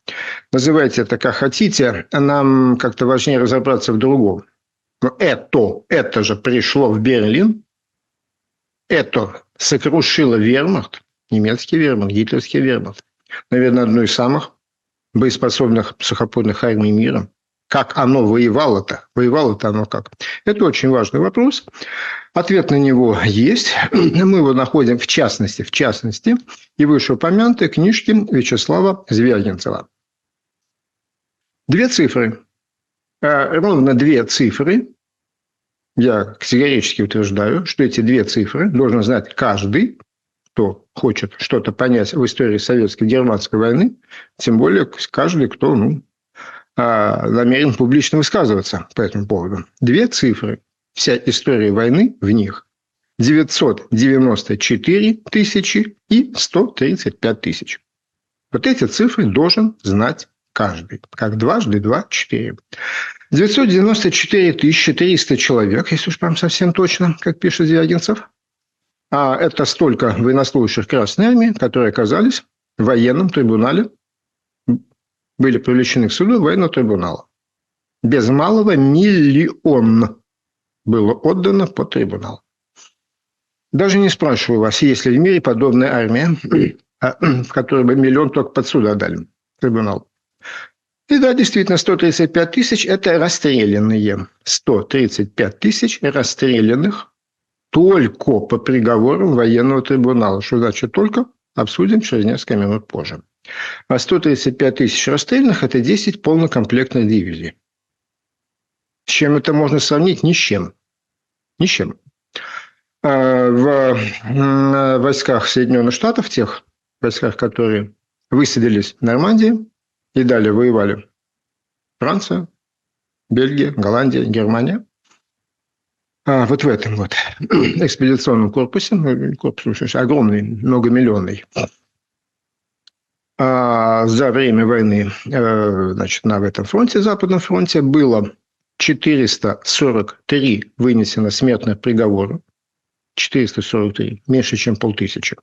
Называйте это как хотите, нам как-то важнее разобраться в другом. Но это, это же пришло в Берлин, это сокрушило вермахт, немецкий вермахт, гитлерский вермахт, наверное, одну из самых боеспособных сухопутных армий мира. Как оно воевало-то? Воевало-то оно как? Это очень важный вопрос. Ответ на него есть. Мы его находим в частности, в частности, и вышеупомянутой книжке Вячеслава Звягинцева. Две цифры. Ровно две цифры. Я категорически утверждаю, что эти две цифры должен знать каждый, кто хочет что-то понять в истории советско-германской войны. Тем более каждый, кто... ну, намерен публично высказываться по этому поводу. Две цифры. Вся история войны в них. девятьсот девяносто четыре тысячи и сто тридцать пять тысяч. Вот эти цифры должен знать каждый. Как дважды два – четыре. девятьсот девяносто четыре тысячи триста человек, если уж прям совсем точно, как пишет Звягинцев. А это столько военнослужащих Красной Армии, которые оказались в военном трибунале, были привлечены к суду военного трибунала. Без малого миллион было отдано под трибунал. Даже не спрашиваю вас, есть ли в мире подобная армия, в которой бы миллион только под суд отдали, трибунал. И да, действительно, сто тридцать пять тысяч – это расстрелянные. сто тридцать пять тысяч расстрелянных только по приговорам военного трибунала. Что значит «только»? Обсудим через несколько минут позже. А сто тридцать пять тысяч расстрелянных – это десять полнокомплектных дивизий. С чем это можно сравнить? Ни с чем. Ни с чем. В войсках Соединенных Штатов, тех войсках, которые высадились в Нормандии и далее воевали Франция, Бельгия, Голландия, Германия. А вот в этом вот экспедиционном корпусе, корпус огромный, многомиллионный, за время войны, значит, на этом фронте, Западном фронте, было четыреста сорок три вынесено смертных приговоров. четыреста сорок три, меньше, чем полтысячи.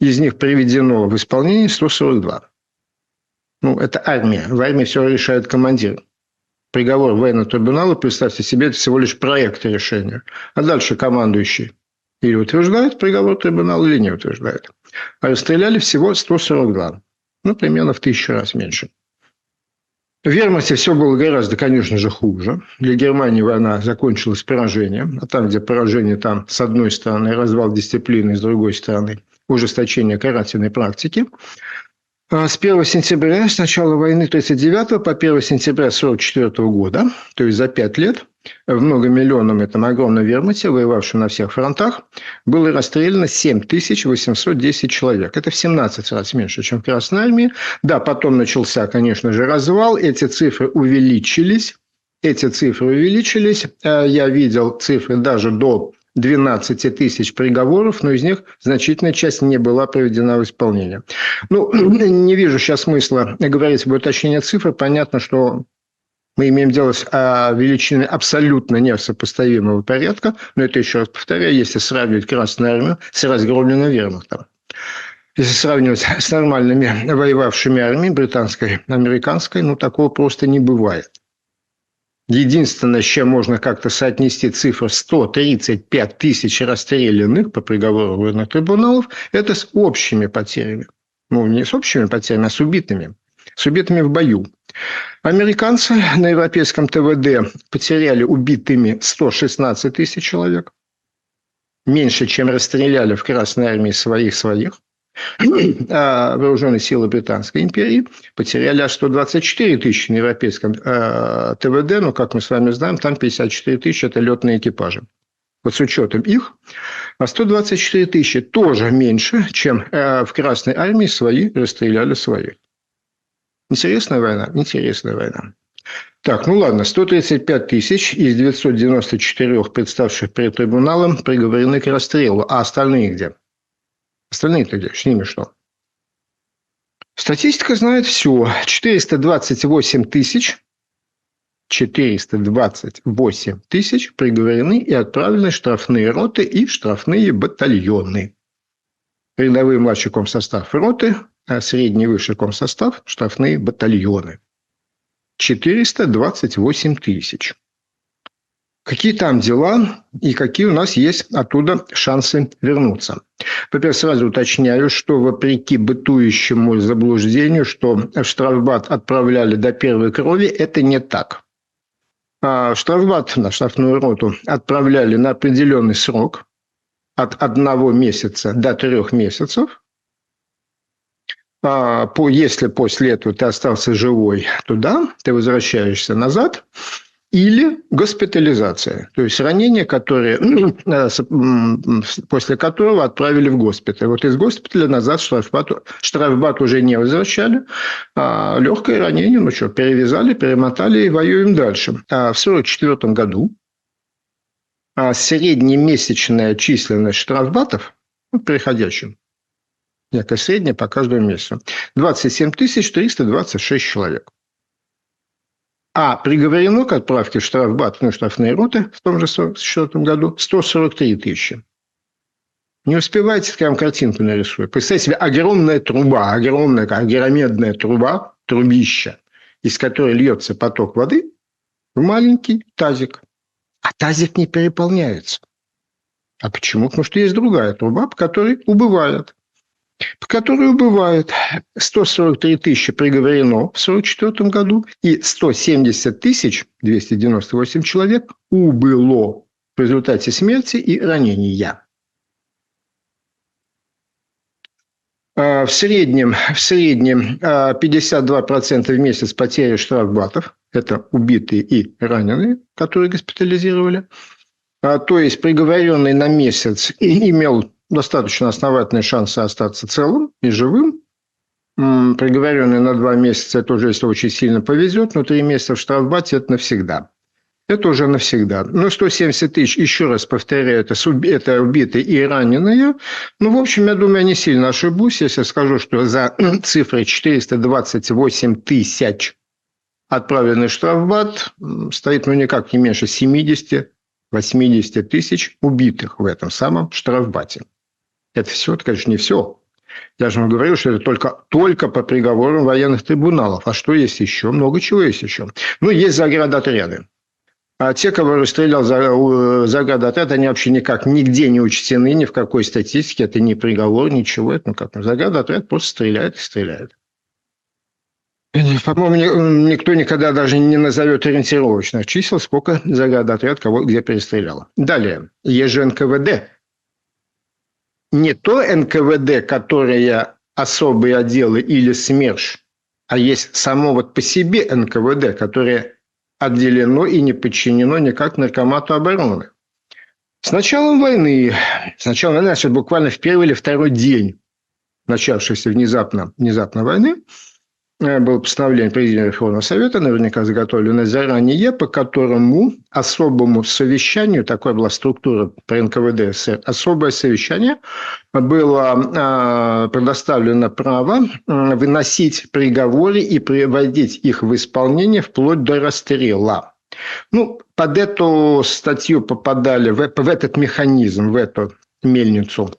Из них приведено в исполнение сто сорок два. Ну, это армия. В армии все решает командир. Приговор военного трибунала, представьте себе, это всего лишь проект решения. А дальше командующий или утверждает приговор трибунала, или не утверждает. А расстреляли всего сто сорок два. Ну, примерно в тысячу раз меньше. В вермахте все было гораздо, конечно же, хуже. Для Германии война закончилась поражением. А там, где поражение, там с одной стороны развал дисциплины, с другой стороны ужесточение карательной практики. С первого сентября, с начала войны тридцать девятого по первого сентября сорок четвёртого года, то есть за пять лет, в многомиллионном этом огромном вермахте, воевавшем на всех фронтах, было расстреляно семь тысяч восемьсот десять человек. Это в семнадцать раз меньше, чем в Красной Армии. Да, потом начался, конечно же, развал. Эти цифры увеличились. Эти цифры увеличились. Я видел цифры даже до двенадцати тысяч приговоров, но из них значительная часть не была приведена в исполнение. Ну, не вижу сейчас смысла говорить об уточнении цифр. Понятно, что мы имеем дело с величиной абсолютно несопоставимого порядка. Но это, еще раз повторяю, если сравнивать Красную Армию с разгромленным вермахтом. Если сравнивать с нормальными воевавшими армиями, британской, американской, ну, такого просто не бывает. Единственное, с чем можно как-то соотнести цифру сто тридцать пять тысяч расстрелянных по приговору военных трибуналов, это с общими потерями. Ну, не с общими потерями, а с убитыми. С убитыми в бою. Американцы на европейском ТВД потеряли убитыми сто шестнадцать тысяч человек. Меньше, чем расстреляли в Красной Армии своих-своих. вооруженные силы Британской империи потеряли аж сто двадцать четыре тысячи на европейском э, ТВД, но, как мы с вами знаем, там пятьдесят четыре тысячи – это летные экипажи. Вот с учетом их, а сто двадцать четыре тысячи тоже меньше, чем э, в Красной Армии свои расстреляли свои. Интересная война? Интересная война. Так, ну ладно, сто тридцать пять тысяч из девятьсот девяносто четыре представших перед трибуналом приговорены к расстрелу, а остальные где? Остальные-то где? С ними что? Статистика знает все. четыреста двадцать восемь тысяч четыреста двадцать восемь тысяч приговорены и отправлены в штрафные роты и штрафные батальоны. Рядовые младший комсостав роты, а средний высший комсостав – штрафные батальоны. четыреста двадцать восемь тысяч. Какие там дела и какие у нас есть оттуда шансы вернуться? Во-первых, сразу уточняю, что вопреки бытующему заблуждению, что в штрафбат отправляли до первой крови, это не так. В штрафбат, на штрафную роту отправляли на определенный срок от одного месяца до трех месяцев. Если после этого ты остался живой, туда ты возвращаешься назад. Или госпитализация, то есть ранение, которое, после которого отправили в госпиталь. Вот из госпиталя назад штрафбат, штрафбат уже не возвращали. А легкое ранение, ну что, перевязали, перемотали и воюем дальше. А в сорок четвёртом году среднемесячная численность штрафбатов, ну, переходящим, некая средняя по каждому месяцу, двадцать семь тысяч триста двадцать шесть человек. А приговорено к отправке в штрафбат, ну, штрафные роты в том же сорок четвёртом году сто сорок три тысячи. Не успевайте, я вам картинку нарисую. Представьте себе огромная труба, огромная огромедная труба, трубища, из которой льется поток воды в маленький тазик. А тазик не переполняется. А почему? Потому что есть другая труба, по которой убывает. По которой убывает сто сорок три тысячи приговорено в сорок четвёртом году и сто семьдесят тысяч двести девяносто восемь человек убыло в результате смерти и ранения. В среднем, в среднем пятьдесят два процента в месяц потери штрафбатов – это убитые и раненые, которые госпитализировали. То есть приговоренный на месяц имел достаточно основательные шансы остаться целым и живым. Приговоренный на два месяца, это уже, если очень сильно повезет, но три месяца в штрафбате – это навсегда. Это уже навсегда. Но сто семьдесят тысяч, еще раз повторяю, это, это убитые и раненые. Ну, в общем, я думаю, я не сильно ошибусь, если скажу, что за цифрой четыреста двадцать восемь тысяч отправленный в штрафбат стоит, ну, никак не меньше семидесяти-восьмидесяти тысяч убитых в этом самом штрафбате. Это все, это, конечно, не все. Я же вам говорил, что это только, только по приговорам военных трибуналов. А что есть еще? Много чего есть еще. Ну, есть заградотряды. А те, кого расстрелял заградотряд, они вообще никак нигде не учтены, ни в какой статистике. Это не приговор, ничего. Это, ну, как, ну, заградотряд просто стреляет и стреляет. По-моему, никто никогда даже не назовет ориентировочных чисел, сколько заградотряд кого где перестрелял. Далее. Есть же эн ка вэ дэ. Не то эн ка вэ дэ, которое особые отделы или СМЕРШ, а есть само вот по себе эн ка вэ дэ, которое отделено и не подчинено никак наркомату обороны. С началом войны, с началом войны, значит, буквально в первый или второй день начавшейся внезапно, внезапно войны, было постановление президента Верховного Совета, наверняка заготовленное заранее, по которому особому совещанию, такой была структура при эн ка вэ дэ СССР, особое совещание, было предоставлено право выносить приговоры и приводить их в исполнение вплоть до расстрела. Ну, под эту статью попадали, в, в этот механизм, в эту мельницу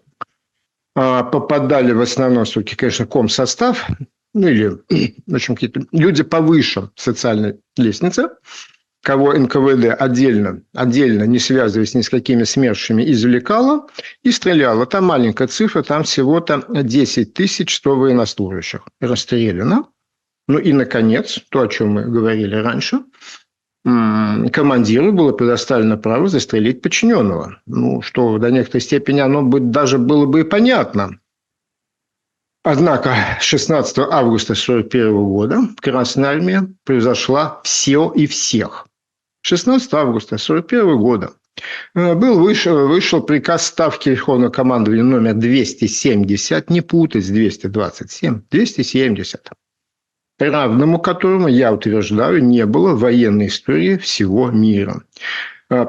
попадали в основном, конечно, комсостав, ну, или, в общем, какие-то люди повыше социальной лестницы, кого эн ка вэ дэ отдельно, отдельно, не связываясь ни с какими СМЕРШами, извлекало и стреляло. Там маленькая цифра, там всего-то десять тысяч сто военнослужащих расстреляно. Ну и, наконец, то, о чем мы говорили раньше, командиру было предоставлено право застрелить подчиненного. Ну, что до некоторой степени оно бы даже было бы и понятно. Однако шестнадцатого августа тысяча девятьсот сорок первого года Красная Армия превзошла все и всех. шестнадцатого августа тысяча девятьсот сорок первого года был вышел, вышел приказ Ставки Верховного командования номер двести семьдесят, не путать с двести двадцать семь, двести семьдесят, равному которому, я утверждаю, не было в военной истории всего мира.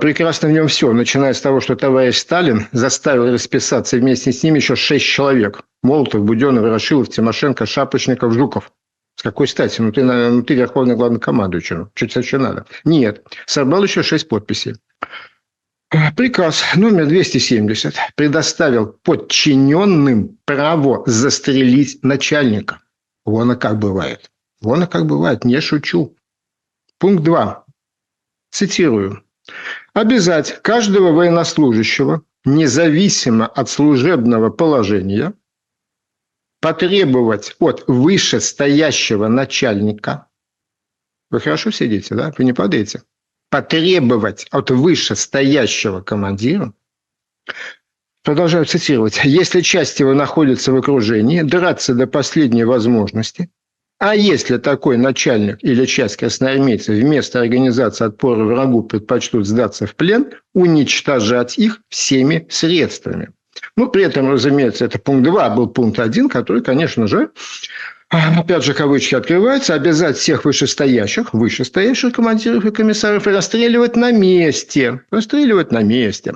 Прекрасно в нем все, начиная с того, что товарищ Сталин заставил расписаться вместе с ним еще шесть человек. Молотов, Буденов, Ворошилов, Тимошенко, Шапошников, Жуков. С какой стати? Ну, ты, ну, ты верховный главнокомандующий. Чуть совсем надо. Нет. Собрал еще шесть подписей. Приказ номер двести семьдесят предоставил подчиненным право застрелить начальника. Вон и как бывает. Вон и как бывает. Не шучу. Пункт два. Цитирую. Обязать каждого военнослужащего, независимо от служебного положения, потребовать от вышестоящего начальника, вы хорошо сидите, да, вы не падаете, потребовать от вышестоящего командира, продолжаю цитировать, если часть его находится в окружении, драться до последней возможности. А если такой начальник или часть красноармейцев вместо организации отпора врагу предпочтут сдаться в плен, уничтожать их всеми средствами. Ну, при этом, разумеется, это пункт два, был пункт один, который, конечно же, опять же, кавычки открываются, обязать всех вышестоящих, вышестоящих командиров и комиссаров расстреливать на месте. Расстреливать на месте.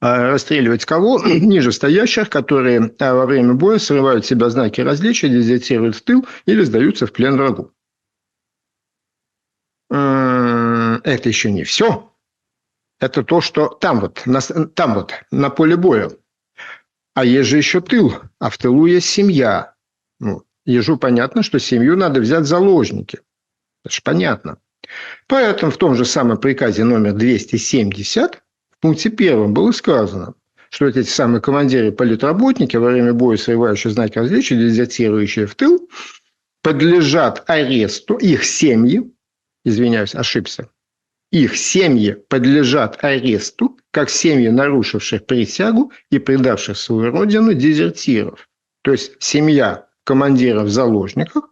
Расстреливать кого? Нижестоящих, которые во время боя срывают с себя знаки различия, дезертируют в тыл или сдаются в плен врагу. Это еще не все. Это то, что там вот, на, там вот, на поле боя. А есть же еще тыл, а в тылу есть семья. Ну, ежу понятно, что семью надо взять в заложники. Это же понятно. Поэтому в том же самом приказе номер двести семьдесят в пункте первом было сказано, что эти самые командиры и политработники, во время боя срывающие знаки различия, дезертирующие в тыл, подлежат аресту, их семьи, извиняюсь, ошибся, их семьи подлежат аресту, как семьи нарушивших присягу и предавших свою родину дезертиров. То есть семья командира в заложниках.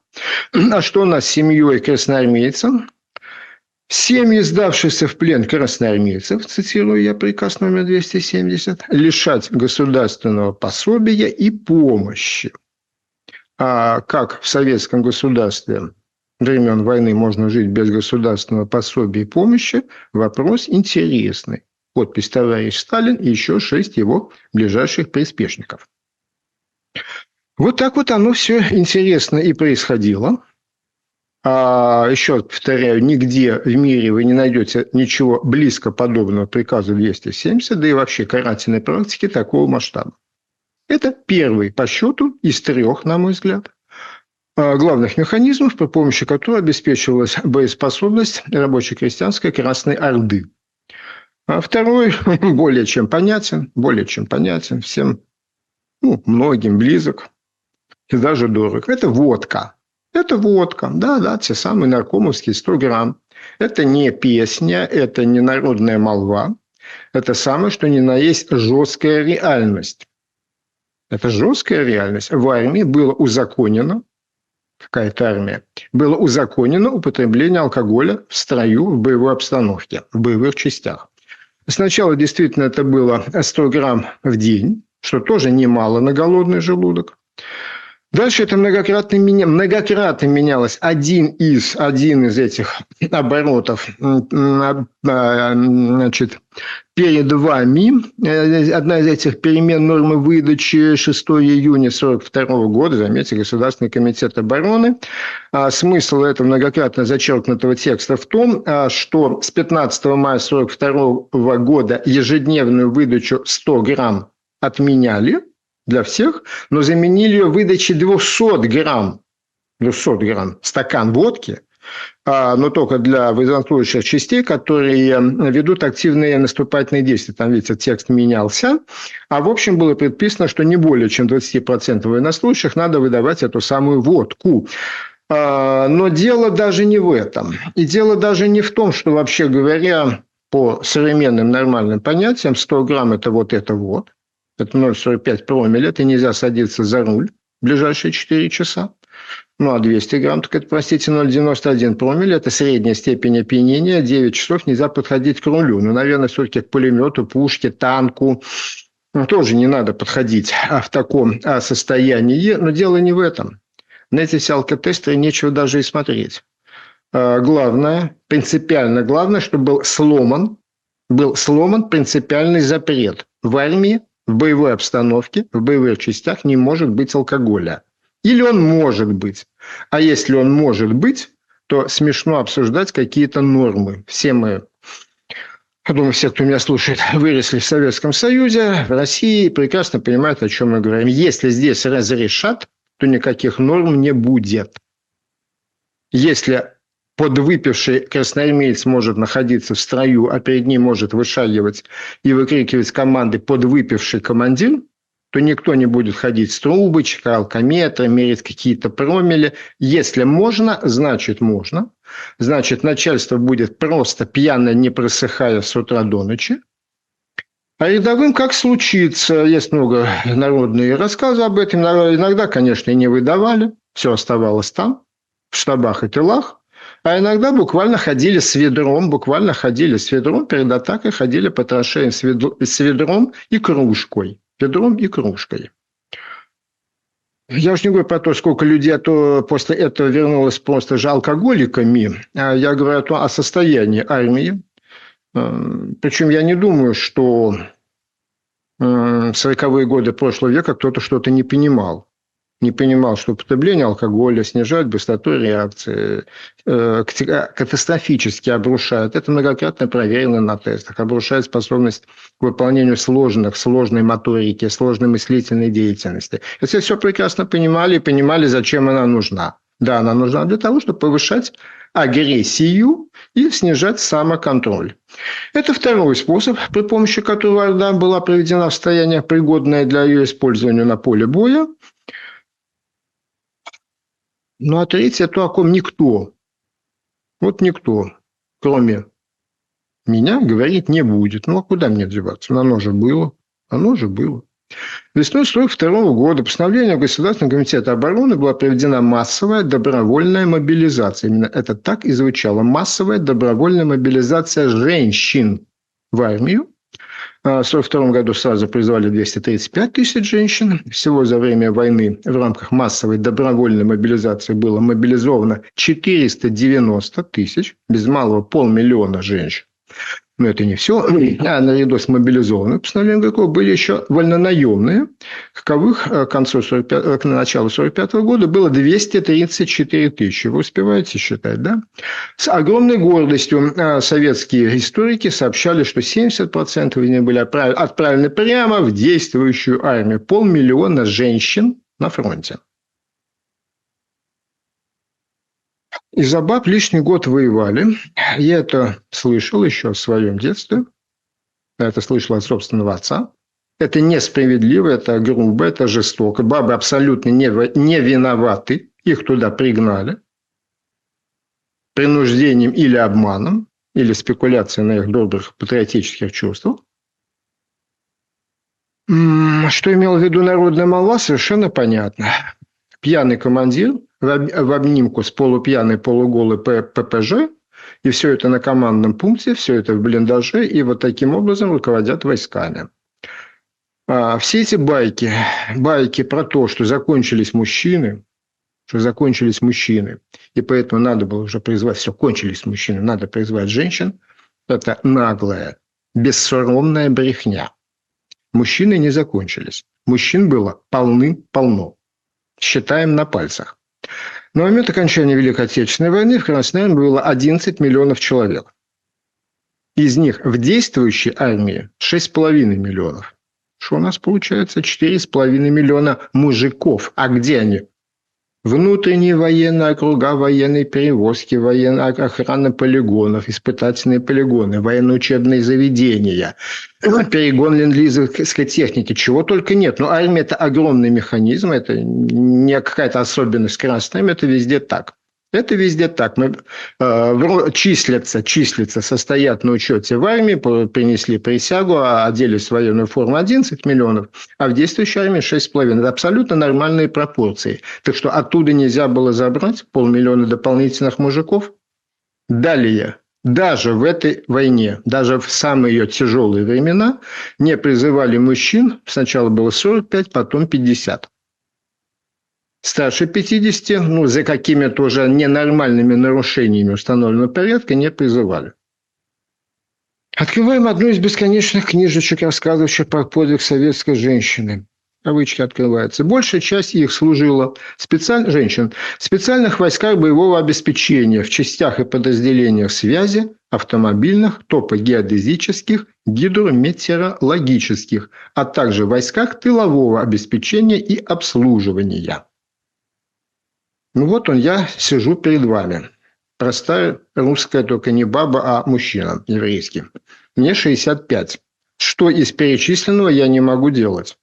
А что у нас с семьей красноармейцам? Семьи, сдавшихся в плен красноармейцев, цитирую я приказ номер двести семьдесят, лишать государственного пособия и помощи. А как в советском государстве времен войны можно жить без государственного пособия и помощи, вопрос интересный. Подпись товарищ Сталин и еще шесть его ближайших приспешников. Вот так вот оно все интересно и происходило. А еще повторяю, нигде в мире вы не найдете ничего близко подобного приказу двести семьдесят, да и вообще карательной практики такого масштаба. Это первый по счету из трех, на мой взгляд, главных механизмов, при помощи которых обеспечивалась боеспособность рабоче-крестьянской Красной Орды. А второй более чем понятен, более чем понятен всем, ну, многим близок и даже дорог. Это водка. Это водка, да-да, те самые наркомовские сто грамм. Это не песня, это не народная молва. Это самое, что ни на есть, жесткая реальность. Это жесткая реальность. В армии было узаконено, какая-то армия, было узаконено употребление алкоголя в строю, в боевой обстановке, в боевых частях. Сначала действительно это было сто грамм в день, что тоже немало на голодный желудок. Дальше это многократно, меня, многократно менялось. Один из, один из этих оборотов, значит, перед вами, одна из этих перемен нормы выдачи шестого июня тысяча девятьсот сорок второго года, заметьте, Государственный комитет обороны. Смысл этого многократно зачеркнутого текста в том, что с пятнадцатого мая тысяча девятьсот сорок второго года ежедневную выдачу сто грамм отменяли для всех, но заменили ее выдачей двухсот грамм, двухсот грамм стакан водки, но только для военнослужащих частей, которые ведут активные наступательные действия. Там, видите, текст менялся. А в общем было предписано, что не более чем двадцать процентов военнослужащих надо выдавать эту самую водку. Но дело даже не в этом. И дело даже не в том, что, вообще говоря, по современным нормальным понятиям, сто грамм – это вот это вот. Это ноль целых сорок пять сотых промилле, ты нельзя садиться за руль. в ближайшие четыре часа. Ну, а двести грамм, так это, простите, ноль целых девяносто один промилле, это средняя степень опьянения, девять часов нельзя подходить к рулю. Ну, наверное, все-таки к пулемету, пушке, танку. Ну, тоже не надо подходить в таком состоянии. Но дело не в этом. На эти все алкотестеры нечего даже и смотреть. Главное, принципиально главное, что был сломан, был сломан принципиальный запрет. В армии, в боевой обстановке, в боевых частях не может быть алкоголя. Или он может быть. А если он может быть, то смешно обсуждать какие-то нормы. Все мы, я думаю, все, кто меня слушает, выросли в Советском Союзе, в России, прекрасно понимают, о чем мы говорим. Если здесь разрешат, то никаких норм не будет. Если подвыпивший красноармеец может находиться в строю, а перед ним может вышагивать и выкрикивать команды подвыпивший командир, то никто не будет ходить с трубочкой, алкометром, мерить какие-то промилле. Если можно, значит можно. Значит, начальство будет просто пьяно, не просыхая с утра до ночи. А рядовым как случится? Есть много народных рассказов об этом. Иногда, конечно, и не выдавали. Все оставалось там, в штабах и тылах. А иногда буквально ходили с ведром, буквально ходили с ведром, перед атакой ходили по траншеям с ведром и кружкой. Ведром и кружкой. Я уж не говорю про то, сколько людей а то после этого вернулось просто же алкоголиками. Я говорю о, том, о состоянии армии. Причем я не думаю, что в сороковые годы прошлого века кто-то что-то не понимал. Не понимал, что употребление алкоголя снижает быстроту реакции, катастрофически обрушает. Это многократно проверено на тестах. Обрушает способность к выполнению сложных, сложной моторики, сложной мыслительной деятельности. Если все прекрасно понимали и понимали, зачем она нужна. Да, она нужна для того, чтобы повышать агрессию и снижать самоконтроль. Это второй способ, при помощи которого орда была приведена в состояние, пригодное для ее использования на поле боя. Ну, а третье, то, о ком никто, вот никто, кроме меня, говорить не будет. Ну, а куда мне деваться? Оно же было. Оно же было. Весной сорок второго года постановлением Государственного комитета обороны была проведена массовая добровольная мобилизация. Именно это так и звучало. Массовая добровольная мобилизация женщин в армию. В сорок втором году сразу призвали двести тридцать пять тысяч женщин. Всего за время войны в рамках массовой добровольной мобилизации было мобилизовано четыреста девяносто тысяч, без малого полмиллиона женщин. Но это не все. А наряду с мобилизованными, постановлением Горького, были еще вольнонаемные, каковых к концу сорок пятого, к началу сорок пятого года было двести тридцать четыре тысячи. Вы успеваете считать, да? С огромной гордостью советские историки сообщали, что семьдесят процентов из них были отправлены прямо в действующую армию. Полмиллиона женщин на фронте. Из-за баб лишний год воевали. Я это слышал еще в своем детстве. Я это слышал от собственного отца. Это несправедливо, это грубо, это жестоко. Бабы абсолютно не, не виноваты. Их туда пригнали. Принуждением или обманом, или спекуляцией на их добрых патриотических чувствах. Что имел в виду народная молва, совершенно понятно. Пьяный командир в обнимку с полупьяной полуголой ППЖ, и все это на командном пункте, все это в блиндаже, и вот таким образом руководят войсками. А все эти байки, байки про то, что закончились мужчины, что закончились мужчины, и поэтому надо было уже призвать, все, кончились мужчины, надо призвать женщин, это наглая, бессоромная брехня. Мужчины не закончились. Мужчин было полным-полно. Считаем на пальцах. На момент окончания Великой Отечественной войны в Красной Армии было одиннадцать миллионов человек. Из них в действующей армии шесть с половиной миллионов. Что у нас получается? четыре с половиной миллиона мужиков. А где они? Внутренние военные округа, военные перевозки, военная охрана полигонов, испытательные полигоны, военно-учебные заведения, перегон ленд-лизовской техники, чего только нет. Но армия – это огромный механизм, это не какая-то особенность Красной Армии, это везде так. Это везде так. Мы, э, числятся, числятся, состоят на учете в армии, принесли присягу, оделись в военную форму одиннадцать миллионов, а в действующей армии шесть с половиной. Это абсолютно нормальные пропорции. Так что оттуда нельзя было забрать полмиллиона дополнительных мужиков. Далее. Даже в этой войне, даже в самые ее тяжелые времена не призывали мужчин. Сначала было сорок пять, потом пятьдесят. Старше пятидесяти, ну, за какими-то уже ненормальными нарушениями установленного порядка не призывали. Открываем одну из бесконечных книжечек, рассказывающих про подвиг советской женщины. Кавычки открываются. Большая часть их служила специаль... женщин в специальных войсках боевого обеспечения, в частях и подразделениях связи, автомобильных, топогеодезических, гидрометеорологических, а также в войсках тылового обеспечения и обслуживания. Ну вот он, я сижу перед вами. Простая русская, только не баба, а мужчина еврейский. Мне шестьдесят пять. Что из перечисленного я не могу делать?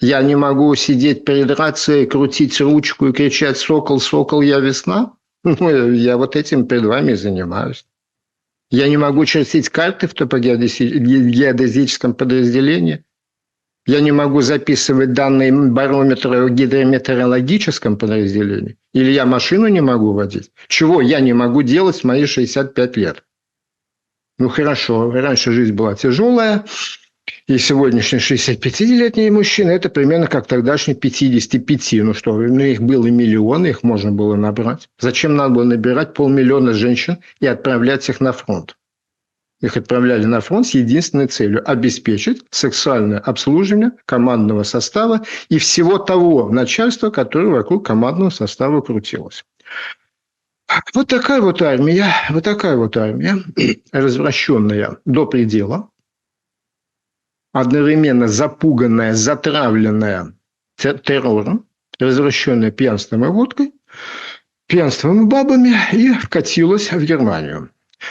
Я не могу сидеть перед рацией, крутить ручку и кричать «Сокол, сокол, я весна». Ну, я вот этим перед вами и занимаюсь. Я не могу чертить карты в топогеодезическом подразделении. Я не могу записывать данные барометра в гидрометеорологическом подразделении. Или я машину не могу водить. Чего я не могу делать в мои шестьдесят пять лет? Ну, хорошо, раньше жизнь была тяжелая. И сегодняшний шестидесятипятилетний мужчина – это примерно как тогдашний пятидесятипяти. Ну что, ну их было миллионы, их можно было набрать. Зачем надо было набирать полмиллиона женщин и отправлять их на фронт? Их отправляли на фронт с единственной целью – обеспечить сексуальное обслуживание командного состава и всего того начальства, которое вокруг командного состава крутилось. Вот такая вот армия, вот такая вот армия, развращенная до предела, одновременно запуганная, затравленная террором, развращенная пьянством и водкой, пьянством и бабами, и вкатилась в Германию.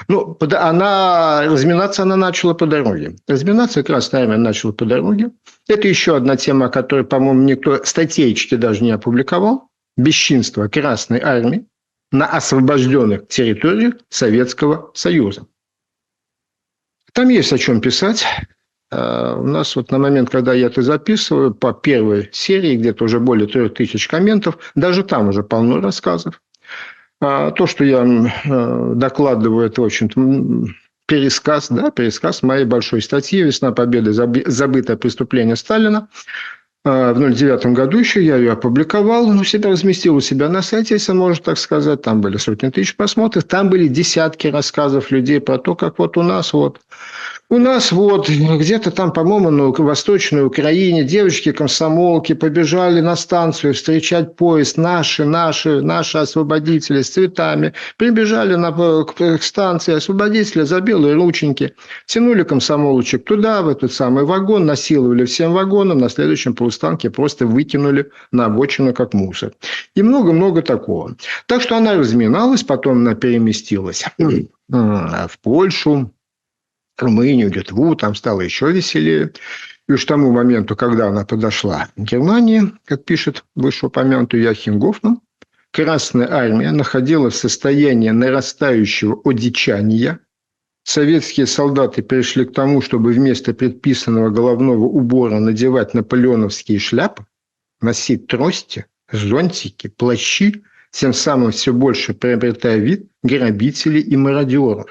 Ну, она, разминаться она начала по дороге. Разминаться Красная Армия начала по дороге. Это еще одна тема, о которой, по-моему, никто статейчески даже не опубликовал. Бесчинство Красной Армии на освобожденных территориях Советского Союза. Там есть о чем писать. Uh, у нас вот на момент, когда я это записываю, по первой серии где-то уже более трех тысяч комментов, даже там уже полно рассказов. Uh, то, что я uh, докладываю, это, в общем-то, пересказ, да, пересказ моей большой статьи «Весна Победы. Забытое преступление Сталина». Uh, в ноль девятом году еще я ее опубликовал, но себя разместил у себя на сайте, если можно так сказать. Там были сотни тысяч просмотров, там были десятки рассказов людей про то, как вот у нас вот... У нас вот где-то там, по-моему, на Восточной Украине девочки-комсомолки побежали на станцию встречать поезд. Наши, наши, наши освободители с цветами прибежали на, к, к станции освободителя за белые рученьки. Тянули комсомолочек туда, в этот самый вагон, насиловали всем вагоном. На следующем полустанке просто выкинули на обочину как мусор. И много-много такого. Так что она разминалась, потом она переместилась в Польшу. Румынию, Литву, там стало еще веселее. И уж к тому моменту, когда она подошла к Германии, как пишет вышеупомянутый Иоахим Гофман, Красная Армия находилась в состоянии нарастающего одичания. Советские солдаты перешли к тому, чтобы вместо предписанного головного убора надевать наполеоновские шляпы, носить трости, зонтики, плащи, тем самым все больше приобретая вид грабителей и мародеров.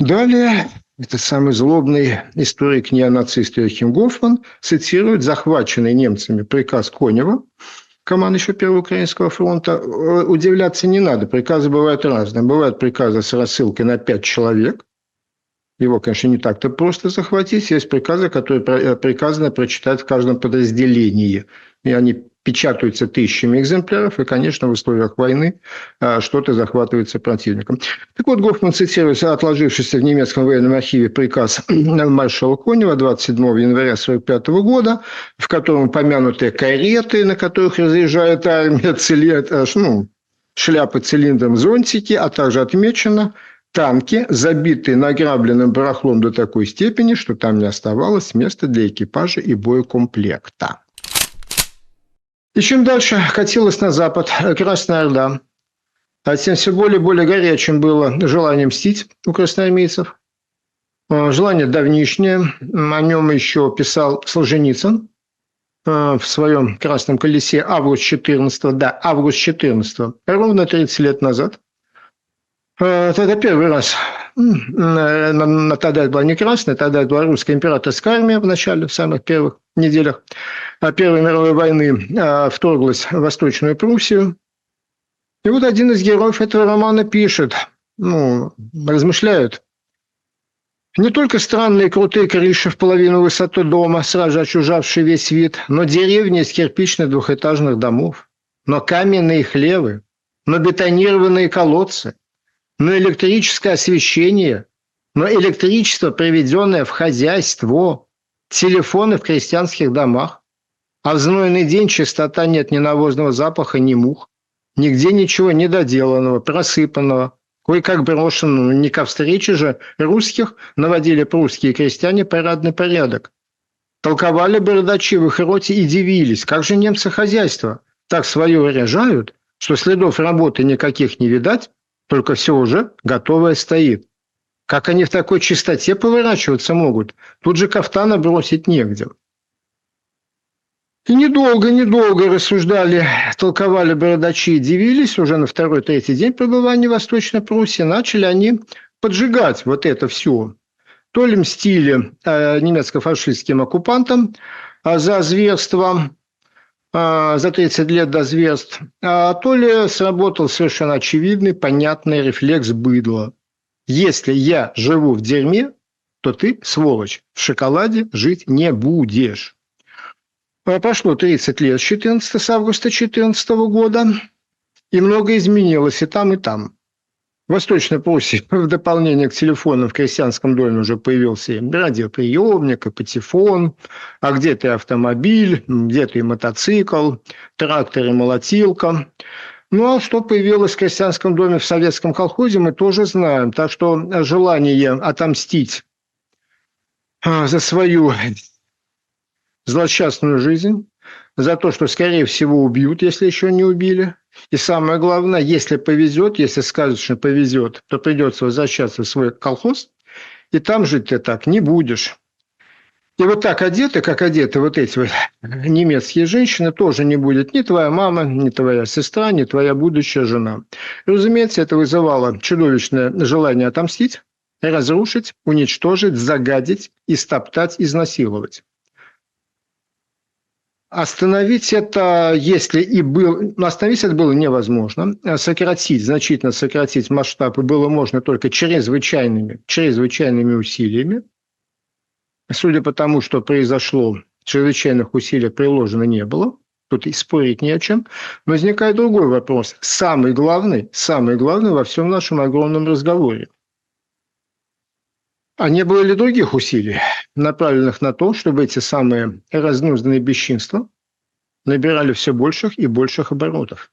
Далее, этот самый злобный историк-неонацист Иоахим Гофман цитирует захваченный немцами приказ Конева, командующего Первого Украинского фронта. Удивляться не надо, приказы бывают разные. Бывают приказы с рассылкой на пять человек. Его, конечно, не так-то просто захватить. Есть приказы, которые приказано прочитать в каждом подразделении. И они печатаются тысячами экземпляров, и, конечно, в условиях войны что-то захватывается противником. Так вот, Гофман цитирует отложившийся в немецком военном архиве приказ маршала Конева двадцать седьмого января тысяча девятьсот сорок пятого года, в котором упомянуты кареты, на которых разъезжает армия, цилиндр, ну, шляпы цилиндром, зонтики, а также отмечено танки, забитые награбленным барахлом до такой степени, что там не оставалось места для экипажа и боекомплекта. И чем дальше катилась на запад Красная Орда, Тем все более и более горячим было желание мстить у красноармейцев. Желание давнишнее. О нем еще писал Солженицын в своем «Красном колесе» август четырнадцатого. Да, август четырнадцатого. Ровно тридцать лет назад. Тогда первый раз. Тогда это была не красная, тогда это была русская императорская армия в начале, в самых первых неделях Первой мировой войны вторглась в Восточную Пруссию. И вот один из героев этого романа пишет, ну, размышляет. Не только странные крутые крыши в половину высоту дома, сразу очужавшие весь вид, но деревни из кирпичных двухэтажных домов, но каменные хлевы, но бетонированные колодцы, но электрическое освещение, но электричество, приведенное в хозяйство, телефоны в крестьянских домах, а в знойный день чистота нет ни навозного запаха, ни мух. Нигде ничего недоделанного, просыпанного, кое-как брошенного. Не ко встрече же русских наводили прусские крестьяне парадный порядок. Толковали бородачи в их роте и дивились. Как же немцы хозяйство так свое уряжают, что следов работы никаких не видать, только все уже готовое стоит. Как они в такой чистоте поворачиваться могут? Тут же кафтана бросить негде. И недолго-недолго рассуждали, толковали бородачи и дивились. Уже на второй-третий день пребывания в Восточной Пруссии начали они поджигать вот это все. То ли мстили э, немецко-фашистским оккупантам э, за зверство, э, за тридцать лет до зверств, э, то ли сработал совершенно очевидный, понятный рефлекс быдла. Если я живу в дерьме, то ты, сволочь, в шоколаде жить не будешь. Прошло тридцать лет с, четырнадцатого, с августа четырнадцатого года, и многое изменилось и там, и там. В Восточной Пруссии в дополнение к телефону в крестьянском доме уже появился и радиоприемник, и патефон, а где-то и автомобиль, где-то и мотоцикл, трактор и молотилка. Ну, а что появилось в крестьянском доме в советском колхозе, мы тоже знаем. Так что желание отомстить за свою злосчастную жизнь, за то, что, скорее всего, убьют, если еще не убили. И самое главное, если повезет, если сказочно повезет, то придется возвращаться в свой колхоз, и там жить ты так не будешь. И вот так одеты, как одеты вот эти вот немецкие женщины, тоже не будет ни твоя мама, ни твоя сестра, ни твоя будущая жена. И, разумеется, это вызывало чудовищное желание отомстить, разрушить, уничтожить, загадить, истоптать, изнасиловать. Остановить это, если и был, но остановить это было невозможно. Сократить, значительно сократить масштабы было можно только чрезвычайными, чрезвычайными усилиями. Судя по тому, что произошло, чрезвычайных усилий приложено не было. Тут и спорить не о чем. Но возникает другой вопрос. Самый главный, самый главный во всем нашем огромном разговоре. А не было ли других усилий, направленных на то, чтобы эти самые разнузданные бесчинства набирали все больших и больших оборотов?